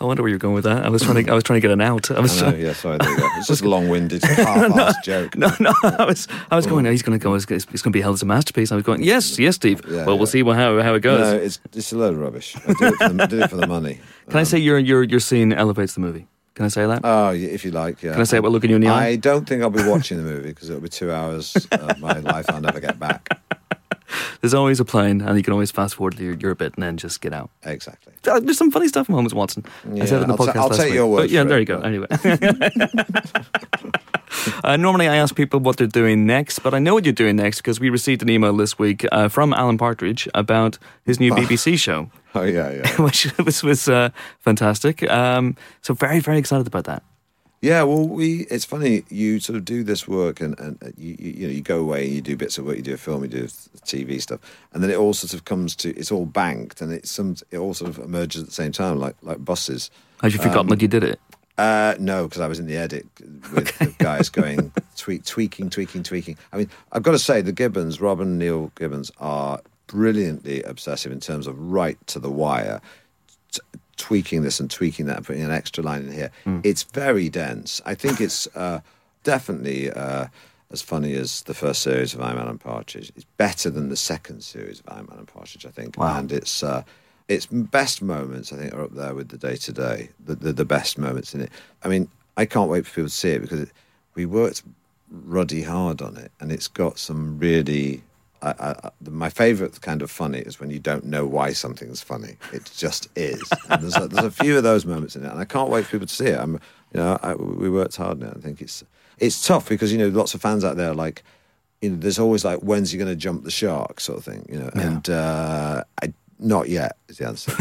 I wonder where you're going with that. I was trying to. I was trying to get an out. I was. I know, trying... Yeah, sorry. There you go. It's just a long-winded, half-assed no, joke. No, no. I was. I was going. He's going to go. It's going to be held as a masterpiece. I was going. Yes, yes, Steve. Yeah, well, yeah. We'll see how how it goes. No, it's it's a load of rubbish. I did it for the, I did it for the money. Can um, I say your your your scene elevates the movie? Can I say that? Oh, if you like, yeah. Can I say it while looking you in the eye? I don't think I'll be watching the movie because it'll be two hours of my life I'll never get back. There's always a plane, and you can always fast forward your, your bit and then just get out. Exactly. There's some funny stuff in Holmes and Watson. Yeah, I said it in the I'll podcast t- I'll last take week. Your word. But, yeah, for there it, you go. But... Anyway. Uh, normally I ask people what they're doing next, but I know what you're doing next because we received an email this week uh, from Alan Partridge about his new B B C show. Oh yeah, yeah. Which this was uh, fantastic. Um, so very, very excited about that. Yeah, well, we. It's funny, you sort of do this work, and, and you, you you know you go away and you do bits of work, you do a film, you do T V stuff, and then it all sort of comes to it's all banked, and it some it all sort of emerges at the same time, like like buses. Had you forgotten um, that you did it? Uh, no, because I was in the edit with okay. the guys going tweak, tweaking, tweaking, tweaking. I mean, I've got to say, the Gibbons, Rob and Neil Gibbons, are brilliantly obsessive in terms of right to the wire, t- tweaking this and tweaking that and putting an extra line in here. Mm. It's very dense. I think it's uh, definitely uh, as funny as the first series of I'm Alan Partridge. It's better than the second series of I'm Alan Partridge, I think. Wow. And it's... Uh, Its best moments, I think, are up there with the day-to-day, the, the, the best moments in it. I mean, I can't wait for people to see it because it, we worked ruddy hard on it, and it's got some really... I, I, my favourite kind of funny is when you don't know why something's funny. It just is. And there's, a, there's a few of those moments in it, and I can't wait for people to see it. I'm, you know, I, we worked hard on it. I think it's it's tough because, you know, lots of fans out there are like, you know, there's always like, when's he going to jump the shark sort of thing, you know, yeah. and uh, I Not yet is the answer.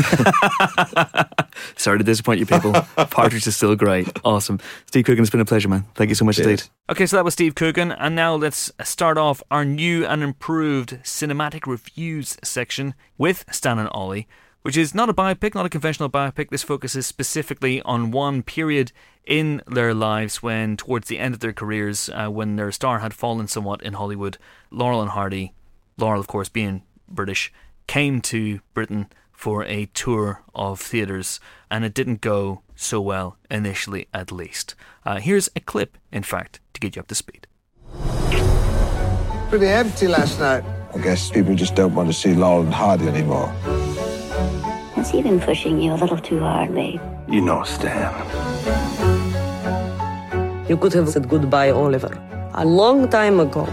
Sorry to disappoint you people. Partridge is still great. Awesome. Steve Coogan, it's been a pleasure, man. Thank you so much indeed. Okay, so that was Steve Coogan, and now let's start off our new and improved cinematic reviews section with Stan and Ollie, which is not a biopic, not a conventional biopic. This focuses specifically on one period in their lives when, towards the end of their careers, uh, when their star had fallen somewhat in Hollywood, Laurel and Hardy, Laurel, of course, being British, came to Britain for a tour of theatres, and it didn't go so well, initially at least. Uh, here's a clip, in fact, to get you up to speed. Pretty empty last night. I guess people just don't want to see Laurel and Hardy anymore. It's even pushing you a little too hard, babe. You know, Stan. You could have said goodbye, Oliver, a long time ago.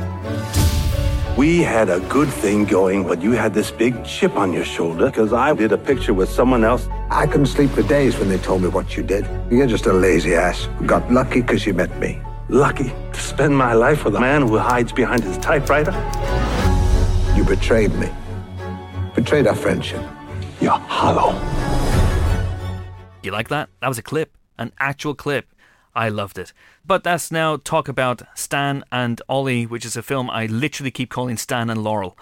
We had a good thing going, but you had this big chip on your shoulder because I did a picture with someone else. I couldn't sleep for days when they told me what you did. You're just a lazy ass. You got lucky because you met me. Lucky to spend my life with a man who hides behind his typewriter? You betrayed me. Betrayed our friendship. You're hollow. You like that? That was a clip. An actual clip. I loved it. But that's now talk about Stan and Ollie, which is a film I literally keep calling Stan and Laurel.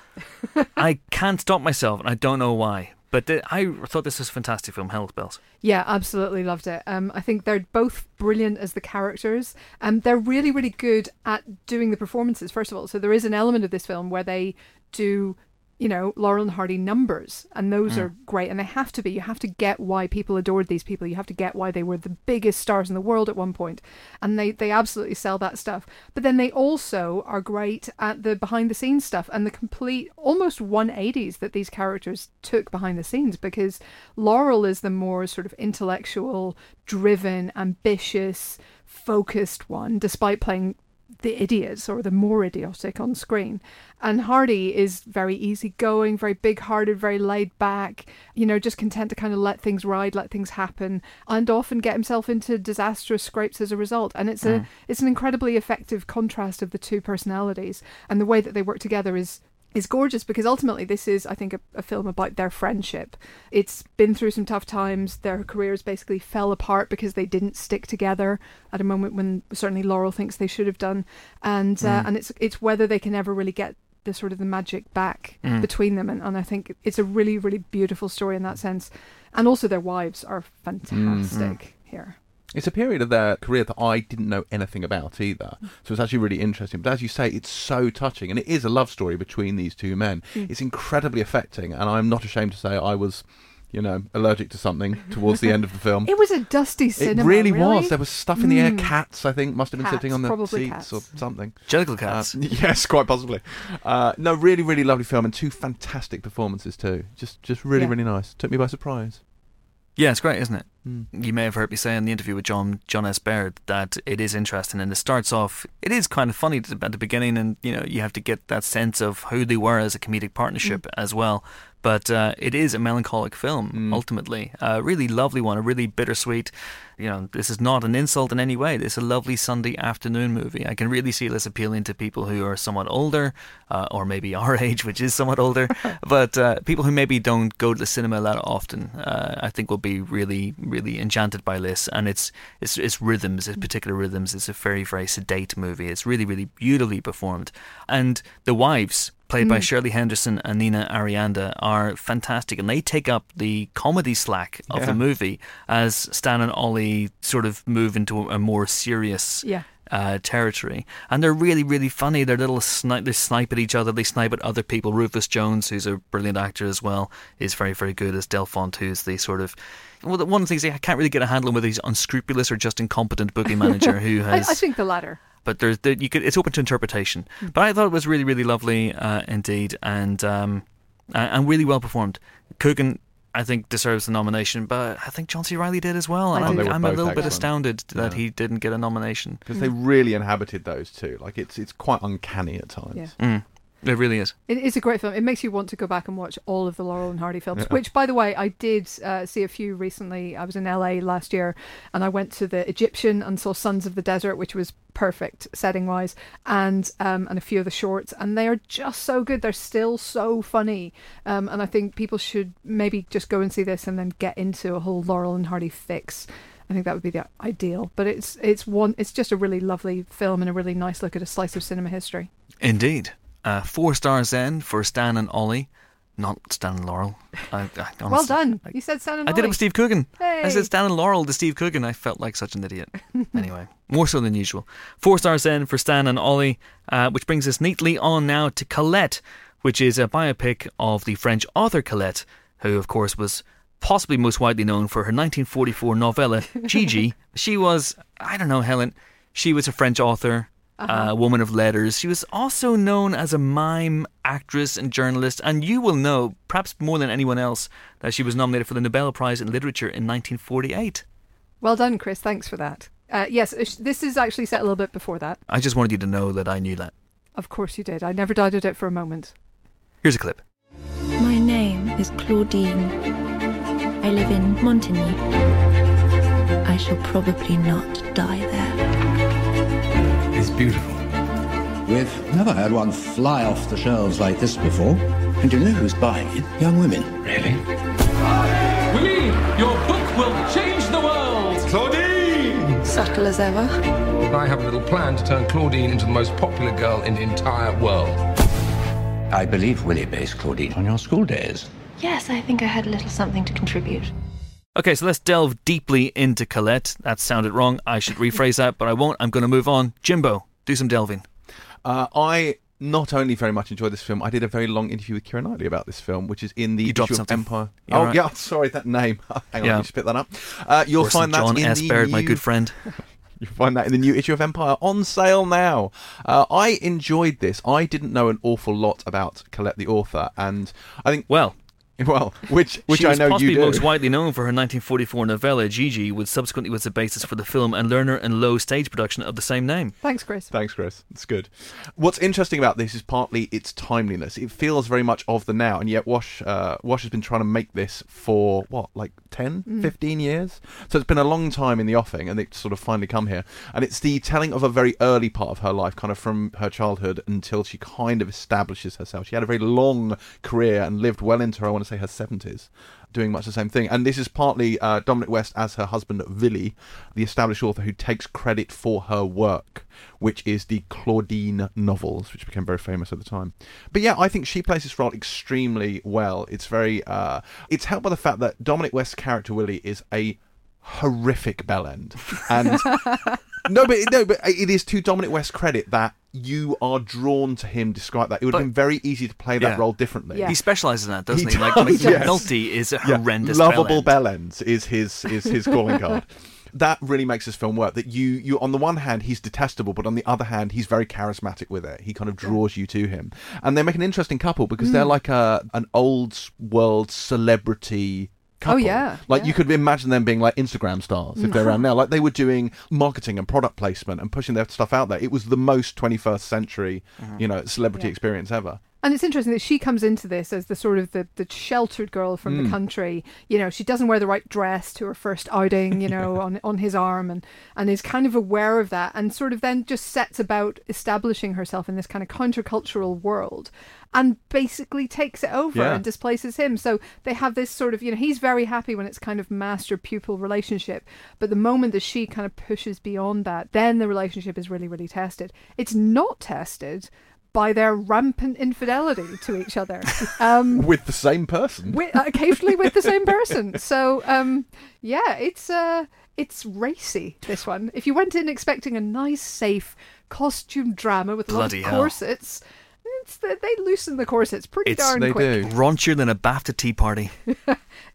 I can't stop myself, and I don't know why. But th- I thought this was a fantastic film, Hell's Bells. Yeah, absolutely loved it. Um, I think they're both brilliant as the characters. And um, they're really, really good at doing the performances, first of all. So there is an element of this film where they do, you know, Laurel and Hardy numbers, and those mm. are great, and they have to be. You have to get why people adored these people. You have to get why they were the biggest stars in the world at one point, and they, they absolutely sell that stuff. But then they also are great at the behind the scenes stuff and the complete almost one eighties that these characters took behind the scenes, because Laurel is the more sort of intellectual, driven, ambitious, focused one, despite playing the idiots or the more idiotic on screen. And Hardy is very easygoing, very big-hearted, very laid back, you know, just content to kind of let things ride, let things happen, and often get himself into disastrous scrapes as a result. And it's mm. a it's an incredibly effective contrast of the two personalities, and the way that they work together is is gorgeous, because ultimately this is, I think, a, a film about their friendship. It's been through some tough times. Their careers basically fell apart because they didn't stick together at a moment when certainly Laurel thinks they should have done. And uh, mm. and it's it's whether they can ever really get the sort of the magic back mm. between them. And, and I think it's a really, really beautiful story in that sense. And also their wives are fantastic mm-hmm. here. It's a period of their career that I didn't know anything about either. So it's actually really interesting. But as you say, it's so touching. And it is a love story between these two men. Mm. It's incredibly affecting. And I'm not ashamed to say I was, you know, allergic to something towards the end of the film. It was a dusty cinema. It really, really? was. There was stuff in the air. Mm. Cats, I think, must have been cats, sitting on the seats cats. or something. Jellicle cats. Uh, yes, quite possibly. Uh, no, really, really lovely film. And two fantastic performances too. Just, just really, yeah. really nice. Took me by surprise. Yeah, it's great, isn't it? Mm. You may have heard me say in the interview with John Jon S. Baird that it is interesting, and it starts off, it is kind of funny at the beginning, and you know you have to get that sense of who they were as a comedic partnership mm. as well. But uh, it is a melancholic film, mm. ultimately. A really lovely one, a really bittersweet, you know, this is not an insult in any way. It's a lovely Sunday afternoon movie. I can really see this appealing to people who are somewhat older, uh, or maybe our age, which is somewhat older, but uh, people who maybe don't go to the cinema that often, uh, I think will be really, really enchanted by this. And it's, it's, it's rhythms, it's particular rhythms. It's a very, very sedate movie. It's really, really beautifully performed. And the wives, played mm. by Shirley Henderson and Nina Arianda, are fantastic, and they take up the comedy slack of yeah. the movie as Stan and Ollie sort of move into a more serious yeah. uh, territory. And they're really, really funny. They're little sni- they snipe at each other, they snipe at other people. Rufus Jones, who's a brilliant actor as well, is very, very good as Delphont, who's the sort of... Well, one of the things I can't really get a handle on whether he's unscrupulous or just incompetent booking manager who has... I, I think the latter. But there's, there, you could, it's open to interpretation. Mm. But I thought it was really, really lovely uh, indeed, and um, and really well performed. Coogan, I think, deserves the nomination, but I think John C. Reilly did as well. And I I I'm a little excellent. bit astounded that yeah. he didn't get a nomination. Because mm. they really inhabited those two. Like, it's it's quite uncanny at times. Yeah. Mm. It really is. It is a great film. It makes you want to go back and watch all of the Laurel and Hardy films, yeah. which, by the way, I did uh, see a few recently. I was in L A last year, and I went to the Egyptian and saw Sons of the Desert, which was perfect setting-wise, and um, and a few of the shorts. And they are just so good. They're still so funny. Um, and I think people should maybe just go and see this and then get into a whole Laurel and Hardy fix. I think that would be the ideal. But it's it's one. It's just a really lovely film and a really nice look at a slice of cinema history. Indeed. Uh, four stars then for Stan and Ollie, not Stan and Laurel. I, I, honestly, well done. I, you said Stan and Ollie. I did it with Steve Coogan. Hey. I said Stan and Laurel to Steve Coogan. I felt like such an idiot. Anyway, more so than usual. Four stars then for Stan and Ollie, uh, which brings us neatly on now to Colette, which is a biopic of the French author Colette, who, of course, was possibly most widely known for her nineteen forty-four novella, Gigi. She was, I don't know, Helen, she was a French author. A uh-huh. uh, woman of letters. She was also known as a mime, actress and journalist, and you will know, perhaps more than anyone else, that she was nominated for the Nobel Prize in Literature in nineteen forty-eight. Well done, Chris. Thanks for that. Uh, yes, this is actually set a little bit before that. I just wanted you to know that I knew that. Of course you did. I never doubted it for a moment. Here's a clip. My name is Claudine. I live in Montigny. I shall probably not die there. It's beautiful. We've never had one fly off the shelves like this before. And you know who's buying it? Young women. Really? We mean your book will change the world. Claudine! subtle as ever. I have a little plan to turn Claudine into the most popular girl in the entire world. I believe Willie based Claudine on your school days. Yes, I think I had a little something to contribute. Okay, so let's delve deeply into Colette. That sounded wrong. I should rephrase that, but I won't. I'm going to move on. Jimbo, do some delving. Uh, I not only very much enjoyed this film, I did a very long interview with Keira Knightley about this film, which is in the you issue of Empire. You're oh, right. yeah, sorry, that name. Hang on, yeah. let me spit that up. Uh, you'll Worse find that Jon in S. the Baird, new... my good friend. You'll find that in the new issue of Empire, on sale now. Uh, I enjoyed this. I didn't know an awful lot about Colette, the author, and I think... Well... Well, which which I know you do. She was possibly most widely known for her nineteen forty-four novella, Gigi, which subsequently was the basis for the film and Lerner and Lowe stage production of the same name. Thanks, Chris. Thanks, Chris. It's good. What's interesting about this is partly its timeliness. It feels very much of the now, and yet Wash uh, Wash has been trying to make this for, what, like ten, mm. fifteen years? So it's been a long time in the offing, and it's sort of finally come here. And it's the telling of a very early part of her life, kind of from her childhood until she kind of establishes herself. She had a very long career and lived well into her, I want to say her seventies, doing much the same thing. And this is partly uh, Dominic West as her husband Villy, the established author who takes credit for her work, which is the Claudine novels, which became very famous at the time. But yeah, I think she plays this role extremely well. It's very uh, it's helped by the fact that Dominic West's character Willie is a horrific bellend. And no, but no, but it is to Dominic West's credit that you are drawn to him despite that. It would but, have been very easy to play that yeah. role differently. Yeah. He specialises in that, doesn't he? he? Does, like, like yes. Nulty is a yeah. horrendous lovable bellend is his is his calling card. That really makes this film work. That you, you, on the one hand, he's detestable, but on the other hand, he's very charismatic with it. He kind of draws you to him, and they make an interesting couple because mm. they're like a an old world celebrity couple. Oh yeah, like yeah. you could imagine them being like Instagram stars if they're around now. Like they were doing marketing and product placement and pushing their stuff out there. It was the most twenty-first century, uh-huh. you know, celebrity yeah. experience ever. And it's interesting that she comes into this as the sort of the, the sheltered girl from mm. the country. You know, she doesn't wear the right dress to her first outing, you know, yeah. on on his arm, and, and is kind of aware of that and sort of then just sets about establishing herself in this kind of countercultural world and basically takes it over yeah. and displaces him. So they have this sort of, you know, he's very happy when it's kind of master-pupil relationship. But the moment that she kind of pushes beyond that, then the relationship is really, really tested. It's not tested by their rampant infidelity to each other. Um, with the same person. With, occasionally with the same person. So, um, yeah, it's uh, it's racy, this one. If you went in expecting a nice, safe costume drama with bloody lots of corsets, it's, they loosen the corsets pretty it's, darn they quick. They do. Raunchier than a BAFTA tea party.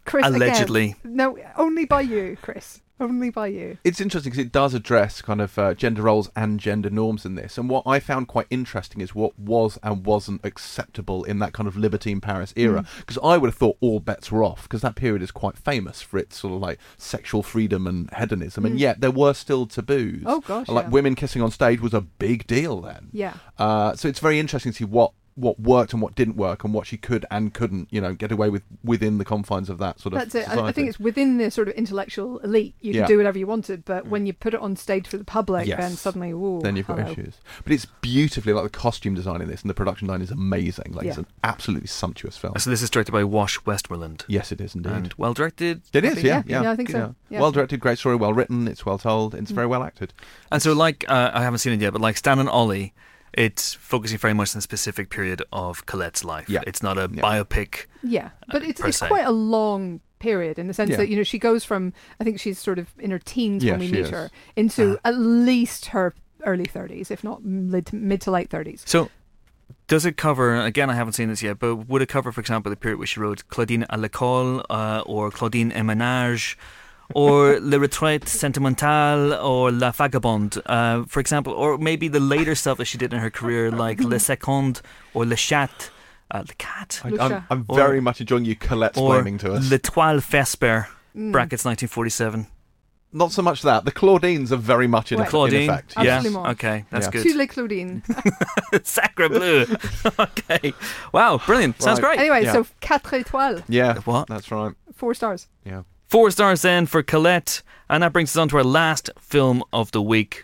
Chris, allegedly. Again, no, only by you, Chris. Only by you. It's interesting because it does address kind of uh, gender roles and gender norms in this. And what I found quite interesting is what was and wasn't acceptable in that kind of libertine Paris era. Because mm. I would have thought all bets were off, because that period is quite famous for its sort of like sexual freedom and hedonism. Mm. And yet there were still taboos. Oh, gosh. Like yeah. women kissing on stage was a big deal then. Yeah. Uh, so it's very interesting to see what what worked and what didn't work and what she could and couldn't, you know, get away with within the confines of that sort of That's it. Society. I think it's within the sort of intellectual elite. You can yeah. do whatever you wanted, but when you put it on stage for the public, yes. then suddenly, ooh, Then you've hello. got issues. But it's beautifully, like the costume design in this and the production line is amazing. Like yeah. it's an absolutely sumptuous film. So this is directed by Wash Westmoreland. Yes, it is indeed. And well directed. It is, yeah. Yeah, yeah. yeah I think so. Yeah. Yeah. Well directed, great story, well written, it's well told, it's mm. very well acted. And so like, uh, I haven't seen it yet, but like Stan and Ollie, it's focusing very much on a specific period of Colette's life. Yeah. It's not a yeah. biopic. Yeah, but it's, it's quite a long period in the sense yeah. that, you know, she goes from, I think she's sort of in her teens yeah, when we meet is. her, into uh, at least her early thirties, if not mid to, mid to late thirties. So does it cover, again, I haven't seen this yet, but would it cover, for example, the period where she wrote Claudine à l'école uh, or Claudine et ménage? Or Le Retrait Sentimental or La Vagabonde, uh, for example, or maybe the later stuff that she did in her career, like Le Second or Le Chat, uh, Le Cat. I, I'm, I'm or, very much enjoying you Colette's blaming to us. Le Toile Vesper, mm. brackets nineteen forty-seven. Not so much that. The Claudines are very much in, right. a, in effect. Yeah. Okay, that's yeah. good. To les Claudines. Sacre bleu. Okay. Wow, brilliant. Right. Sounds great. Anyway, yeah. so Quatre Étoiles. Yeah, what? That's right. Four stars. Yeah. Four stars then for Colette, and that brings us on to our last film of the week,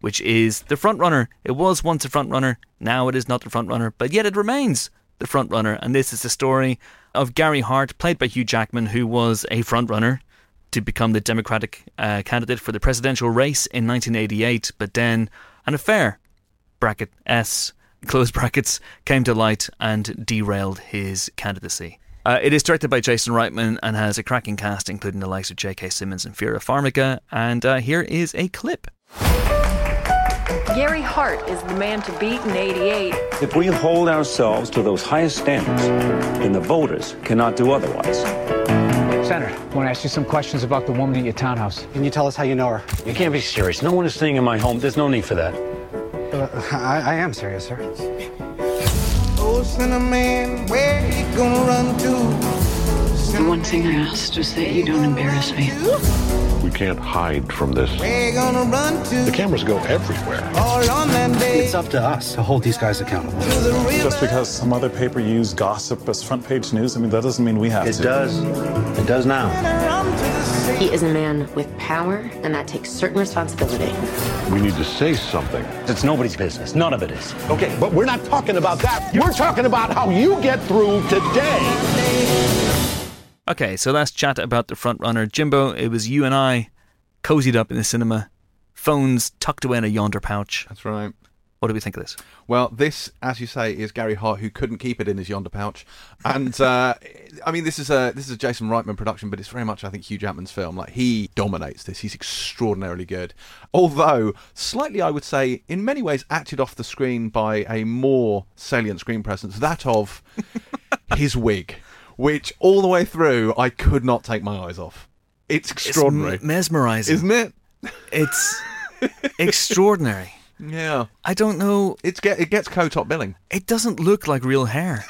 which is The Frontrunner. It was once a frontrunner, now it is not the frontrunner, but yet it remains the frontrunner. And this is the story of Gary Hart, played by Hugh Jackman, who was a frontrunner to become the Democratic uh, candidate for the presidential race in nineteen eighty-eight, but then an affair, bracket S, close brackets, came to light and derailed his candidacy. Uh, it is directed by Jason Reitman and has a cracking cast, including the likes of J K. Simmons and Vera Farmiga, and uh, here is a clip. Gary Hart is the man to beat in eighty-eight. If we hold ourselves to those highest standards, then the voters cannot do otherwise. Senator, I want to ask you some questions about the woman at your townhouse. Can you tell us how you know her? You can't be serious. No one is staying in my home. There's no need for that. Uh, I, I am serious, sir. Oh, Cinnamon, where he gonna run to? Cinnamon. The one thing I asked is that you don't embarrass me. We can't hide from this. We're gonna run to. The cameras go everywhere. All on that day. It's up to us to hold these guys accountable. Just because some other paper used gossip as front page news, I mean, that doesn't mean we have it to. It does. It does now. He is a man with power, and that takes certain responsibility. We need to say something. It's nobody's business. None of it is. Okay, but we're not talking about that. We're talking about how you get through today. Okay, so last chat about the frontrunner. Jimbo, it was you and I cozied up in the cinema, phones tucked away in a yonder pouch. That's right. What do we think of this? Well, this, as you say, is Gary Hart, who couldn't keep it in his yonder pouch. And, uh, I mean, this is a this is a Jason Reitman production, but it's very much, I think, Hugh Jackman's film. Like, he dominates this. He's extraordinarily good. Although, slightly, I would say, in many ways, acted off the screen by a more salient screen presence, that of his wig, which all the way through, I could not take my eyes off. It's extraordinary. It's mesmerising. Isn't it? It's extraordinary. Yeah. I don't know. It's get, it gets co-top billing. It doesn't look like real hair.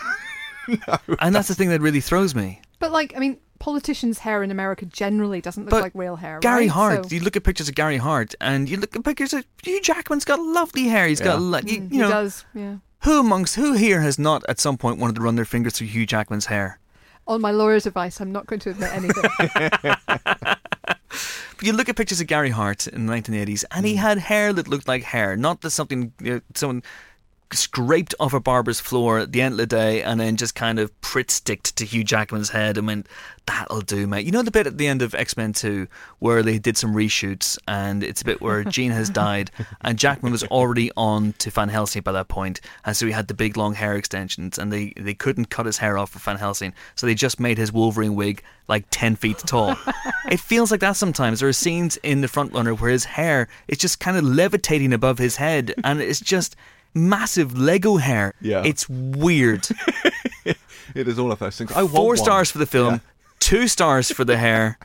No. And that's the thing that really throws me. But, like, I mean, politicians' hair in America generally doesn't look but like real hair, Gary right? Hart, so you look at pictures of Gary Hart, and you look at pictures of Hugh Jackman's got lovely hair. He's yeah. got, lo- you, mm, you know. He does, yeah. Who amongst, who here has not at some point wanted to run their fingers through Hugh Jackman's hair? On my lawyer's advice, I'm not going to admit anything. You look at pictures of Gary Hart in the nineteen eighties, and he had hair that looked like hair, not that something you know, someone scraped off a barber's floor at the end of the day and then just kind of prit-sticked to Hugh Jackman's head and went, that'll do, mate. You know the bit at the end of X-Men two where they did some reshoots, and it's a bit where Jean has died and Jackman was already on to Van Helsing by that point, and so he had the big long hair extensions, and they, they couldn't cut his hair off for Van Helsing, so they just made his Wolverine wig like ten feet tall. It feels like that sometimes. There are scenes in The Frontrunner where his hair is just kind of levitating above his head, and it's just massive Lego hair. Yeah. It's weird. It is all of those things. I want Four stars one. for the film, yeah. two stars for the hair.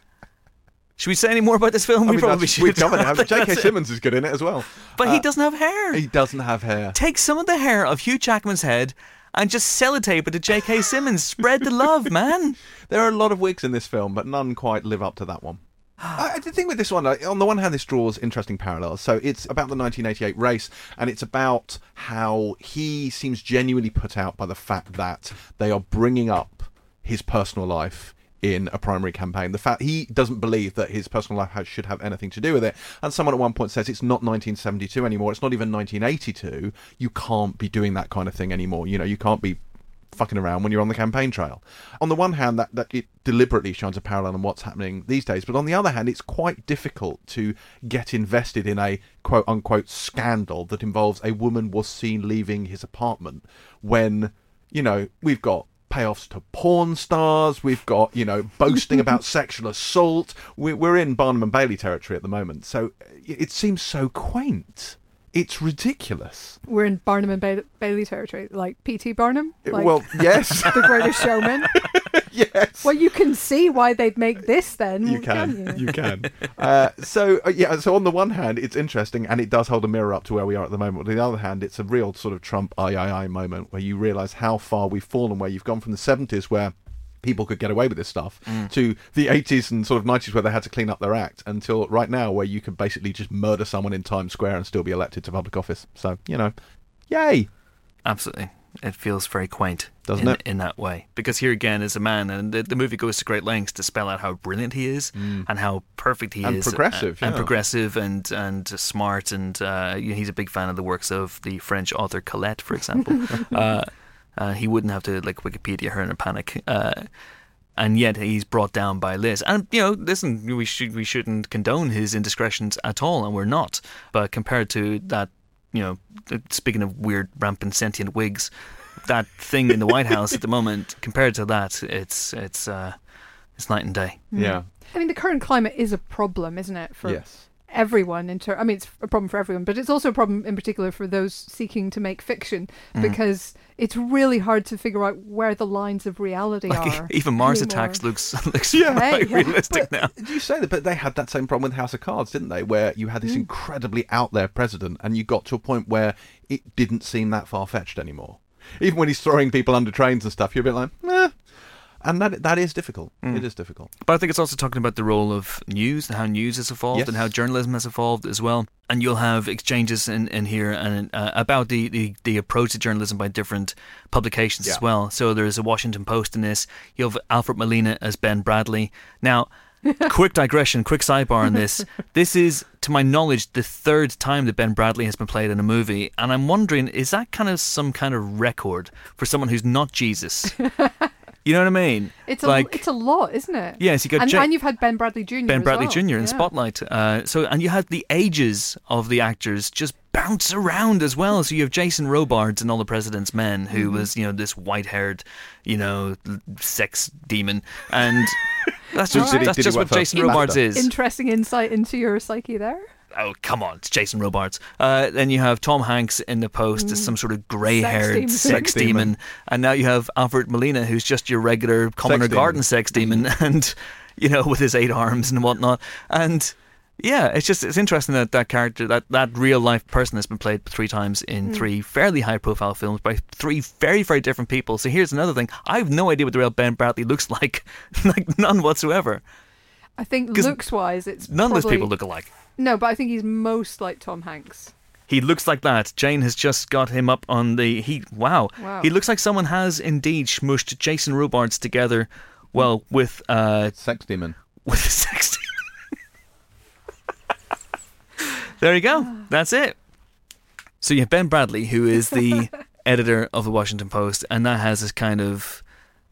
Should we say any more about this film? I we mean, probably should. We've covered it. J K. Simmons is good in it as well. But uh, he doesn't have hair. He doesn't have hair. Take some of the hair of Hugh Jackman's head and just sellotape it to J K. Simmons. Spread the love, man. There are a lot of wigs in this film, but none quite live up to that one. I, the thing with this one, like, on the one hand, this draws interesting parallels. So it's about the nineteen eighty-eight race, and it's about how he seems genuinely put out by the fact that they are bringing up his personal life in a primary campaign. The fact he doesn't believe that his personal life has, should have anything to do with it. And someone at one point says, it's not nineteen seventy-two anymore. It's not even nineteen eighty-two. You can't be doing that kind of thing anymore. You know, you can't be fucking around when you're on the campaign trail. On the one hand, that, that it deliberately shines a parallel on what's happening these days, but on the other hand, it's quite difficult to get invested in a quote-unquote scandal that involves a woman was seen leaving his apartment when, you know, we've got payoffs to porn stars, we've got, you know, boasting about sexual assault. We're in Barnum and Bailey territory at the moment, so it seems so quaint. It's ridiculous. We're in Barnum and ba- Bailey territory, like P T Barnum. Like, well, yes. The Greatest Showman. Yes. Well, you can see why they'd make this then. You can. can you? you can. Uh, so, uh, yeah, so on the one hand, it's interesting, and it does hold a mirror up to where we are at the moment. On the other hand, it's a real sort of Trump aye, aye, aye moment where you realise how far we've fallen, where you've gone from the seventies where people could get away with this stuff mm. to the eighties and sort of nineties where they had to clean up their act, until right now where you could basically just murder someone in Times Square and still be elected to public office. So, you know, yay. Absolutely. It feels very quaint, doesn't in, it? In that way. Because here again is a man, and the, the movie goes to great lengths to spell out how brilliant he is mm. and how perfect he and is. Progressive, and, yeah. and progressive and and smart. And uh, he's a big fan of the works of the French author Colette, for example. uh Uh, he wouldn't have to, like, Wikipedia her in a panic. Uh, and yet he's brought down by this. And, you know, listen, we should we shouldn't condone his indiscretions at all, and we're not. But compared to that, you know, speaking of weird, rampant, sentient wigs, that thing in the White House at the moment, compared to that, it's it's uh, it's night and day. Yeah. I mean, the current climate is a problem, isn't it? For yes. everyone. In ter- I mean, it's a problem for everyone, but it's also a problem in particular for those seeking to make fiction, because mm. it's really hard to figure out where the lines of reality like, are. Even Mars anymore. Attacks looks, looks yeah. quite yeah. realistic but, now. You say that, but they had that same problem with House of Cards, didn't they? Where you had this mm. incredibly out there president, and you got to a point where it didn't seem that far-fetched anymore. Even when he's throwing people under trains and stuff, you're a bit like, eh. And that that is difficult. Mm. It is difficult. But I think it's also talking about the role of news and how news has evolved yes. and how journalism has evolved as well. And you'll have exchanges in, in here and uh, about the, the, the approach to journalism by different publications yeah. as well. So there's a Washington Post in this. You have Alfred Molina as Ben Bradlee. Now, quick digression, quick sidebar on this. This is, to my knowledge, the third time that Ben Bradlee has been played in a movie, and I'm wondering, is that kind of some kind of record for someone who's not Jesus? You know what I mean? It's a, like, it's a lot, isn't it? Yes, you got and, J- and you've had Ben Bradlee Junior Ben Bradlee well. Junior in yeah. Spotlight. Uh, so and you had the ages of the actors just bounce around as well. So you have Jason Robards in All the President's Men, who mm-hmm. was you know this white-haired, you know, sex demon, and that's just, right. that's did just what Jason Robards is. Interesting insight into your psyche there. Oh, come on, it's Jason Robards. Uh, then you have Tom Hanks in the Post as some sort of grey-haired sex, sex demon. demon. And now you have Alfred Molina, who's just your regular commoner sex garden demon. sex demon, and, you know, with his eight arms and whatnot. And, yeah, it's just, it's interesting that that character, that, that real-life person has been played three times in mm. three fairly high-profile films by three very, very different people. So here's another thing. I have no idea what the real Ben Bradlee looks like. Like, none whatsoever. I think looks-wise, it's None probably... of those people look alike. No, but I think he's most like Tom Hanks. He looks like that. Jane has just got him up on the... He Wow. wow. He looks like someone has indeed smushed Jason Robards together, well, with... Uh, sex demon. With a sex demon. There you go. That's it. So you have Ben Bradlee, who is the editor of the Washington Post, and that has this kind of...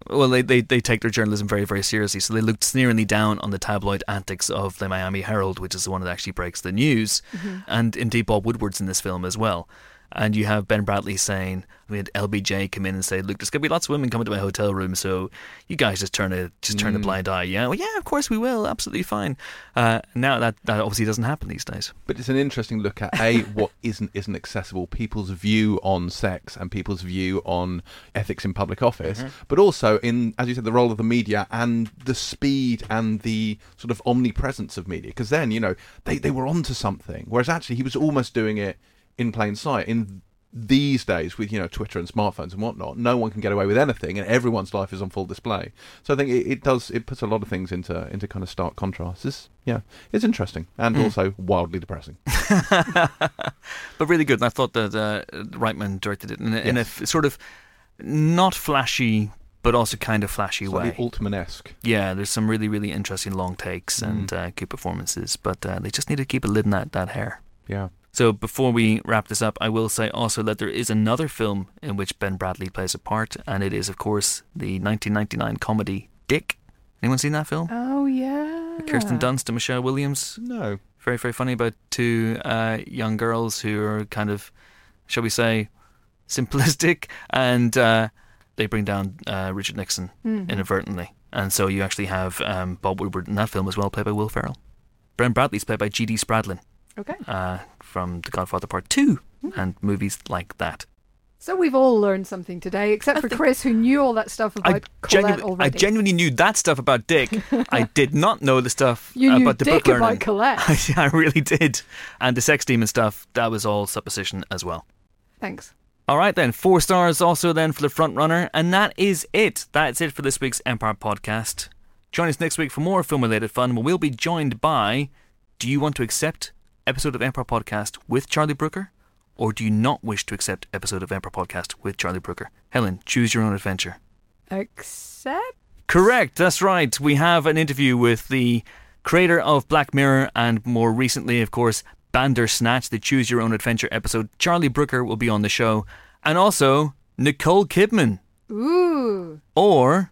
Well, they, they they take their journalism very, very seriously, so they looked sneeringly down on the tabloid antics of the Miami Herald, which is the one that actually breaks the news, mm-hmm. and indeed Bob Woodward's in this film as well. And you have Ben Bradlee saying, we had L B J come in and say, look, there's going to be lots of women coming to my hotel room, so you guys just turn a, just turn mm. a blind eye. Yeah, well, yeah, of course we will, absolutely fine. Uh, now, that, that obviously doesn't happen these days. But it's an interesting look at, A, what isn't isn't accessible, people's view on sex and people's view on ethics in public office, mm-hmm. but also in, as you said, the role of the media and the speed and the sort of omnipresence of media. Because then, you know, they, they were onto something, whereas actually he was almost doing it in plain sight. In these days, with you know Twitter and smartphones and whatnot, no one can get away with anything, and everyone's life is on full display. So I think it, it does it puts a lot of things into into kind of stark contrast. It's, yeah, it's interesting and mm. also wildly depressing, but really good. And I thought that uh, Reitman directed it in a, yes. in a f- sort of not flashy, but also kind of flashy slightly way. Altman-esque. Yeah, there's some really really interesting long takes mm. and uh, good performances, but uh, they just need to keep a lid on that that hair. Yeah. So before we wrap this up, I will say also that there is another film in which Ben Bradlee plays a part, and it is, of course, the nineteen ninety-nine comedy Dick. Anyone seen that film? Oh, yeah. Kirsten Dunst and Michelle Williams. No. Very, very funny about two uh, young girls who are kind of, shall we say, simplistic, and uh, they bring down uh, Richard Nixon mm-hmm. inadvertently. And so you actually have um, Bob Woodward in that film as well, played by Will Ferrell. Ben Bradlee's played by G D Spradlin. Okay. Uh, from The Godfather Part Two mm-hmm. and movies like that. So we've all learned something today, except I for Chris, who knew all that stuff about I Colette genu- already. I genuinely knew that stuff about Dick. I did not know the stuff you knew about the Dick book learning. About Colette. I, I really did. And the sex demon stuff, that was all supposition as well. Thanks. All right then, four stars also then for The Front Runner. And that is it. That's it for this week's Empire Podcast. Join us next week for more film-related fun, where we'll be joined by Do You Want to Accept... episode of Empire Podcast with Charlie Brooker, or do you not wish to accept episode of Empire Podcast with Charlie Brooker? Helen, choose your own adventure. Accept? Correct, that's right. We have an interview with the creator of Black Mirror and more recently, of course, Bandersnatch, the Choose Your Own Adventure episode. Charlie Brooker will be on the show. And also, Nicole Kidman. Ooh. Or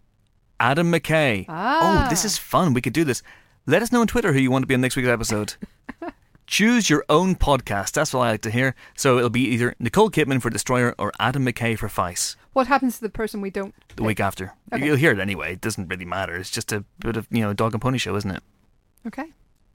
Adam McKay. Ah. Oh, this is fun. We could do this. Let us know on Twitter who you want to be on next week's episode. Choose your own podcast. That's what I like to hear. So it'll be either Nicole Kidman for Destroyer or Adam McKay for Vice. What happens to the person we don't pick? The week after. Okay. You'll hear it anyway. It doesn't really matter. It's just a bit of, you know, dog and pony show, isn't it? Okay.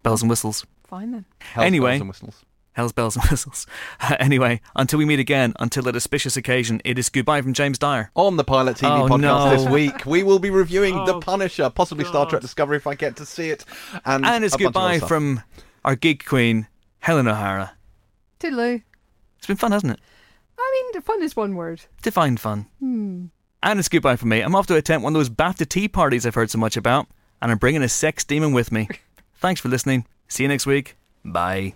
Bells and whistles. Fine then. Hell's anyway, bells and whistles. Hell's bells and whistles. Uh, anyway, until we meet again, until an auspicious occasion, it is goodbye from James Dyer. On the Pilot T V oh, podcast no. this week, we will be reviewing oh, The Punisher, possibly God. Star Trek Discovery if I get to see it. And, and it's goodbye from our gig queen, Helen O'Hara. Toodaloo. It's been fun, hasn't it? I mean, fun is one word. Define fun. Hmm. And it's goodbye from me. I'm off to attempt one of those BAFTA tea parties I've heard so much about, and I'm bringing a sex demon with me. Thanks for listening. See you next week. Bye.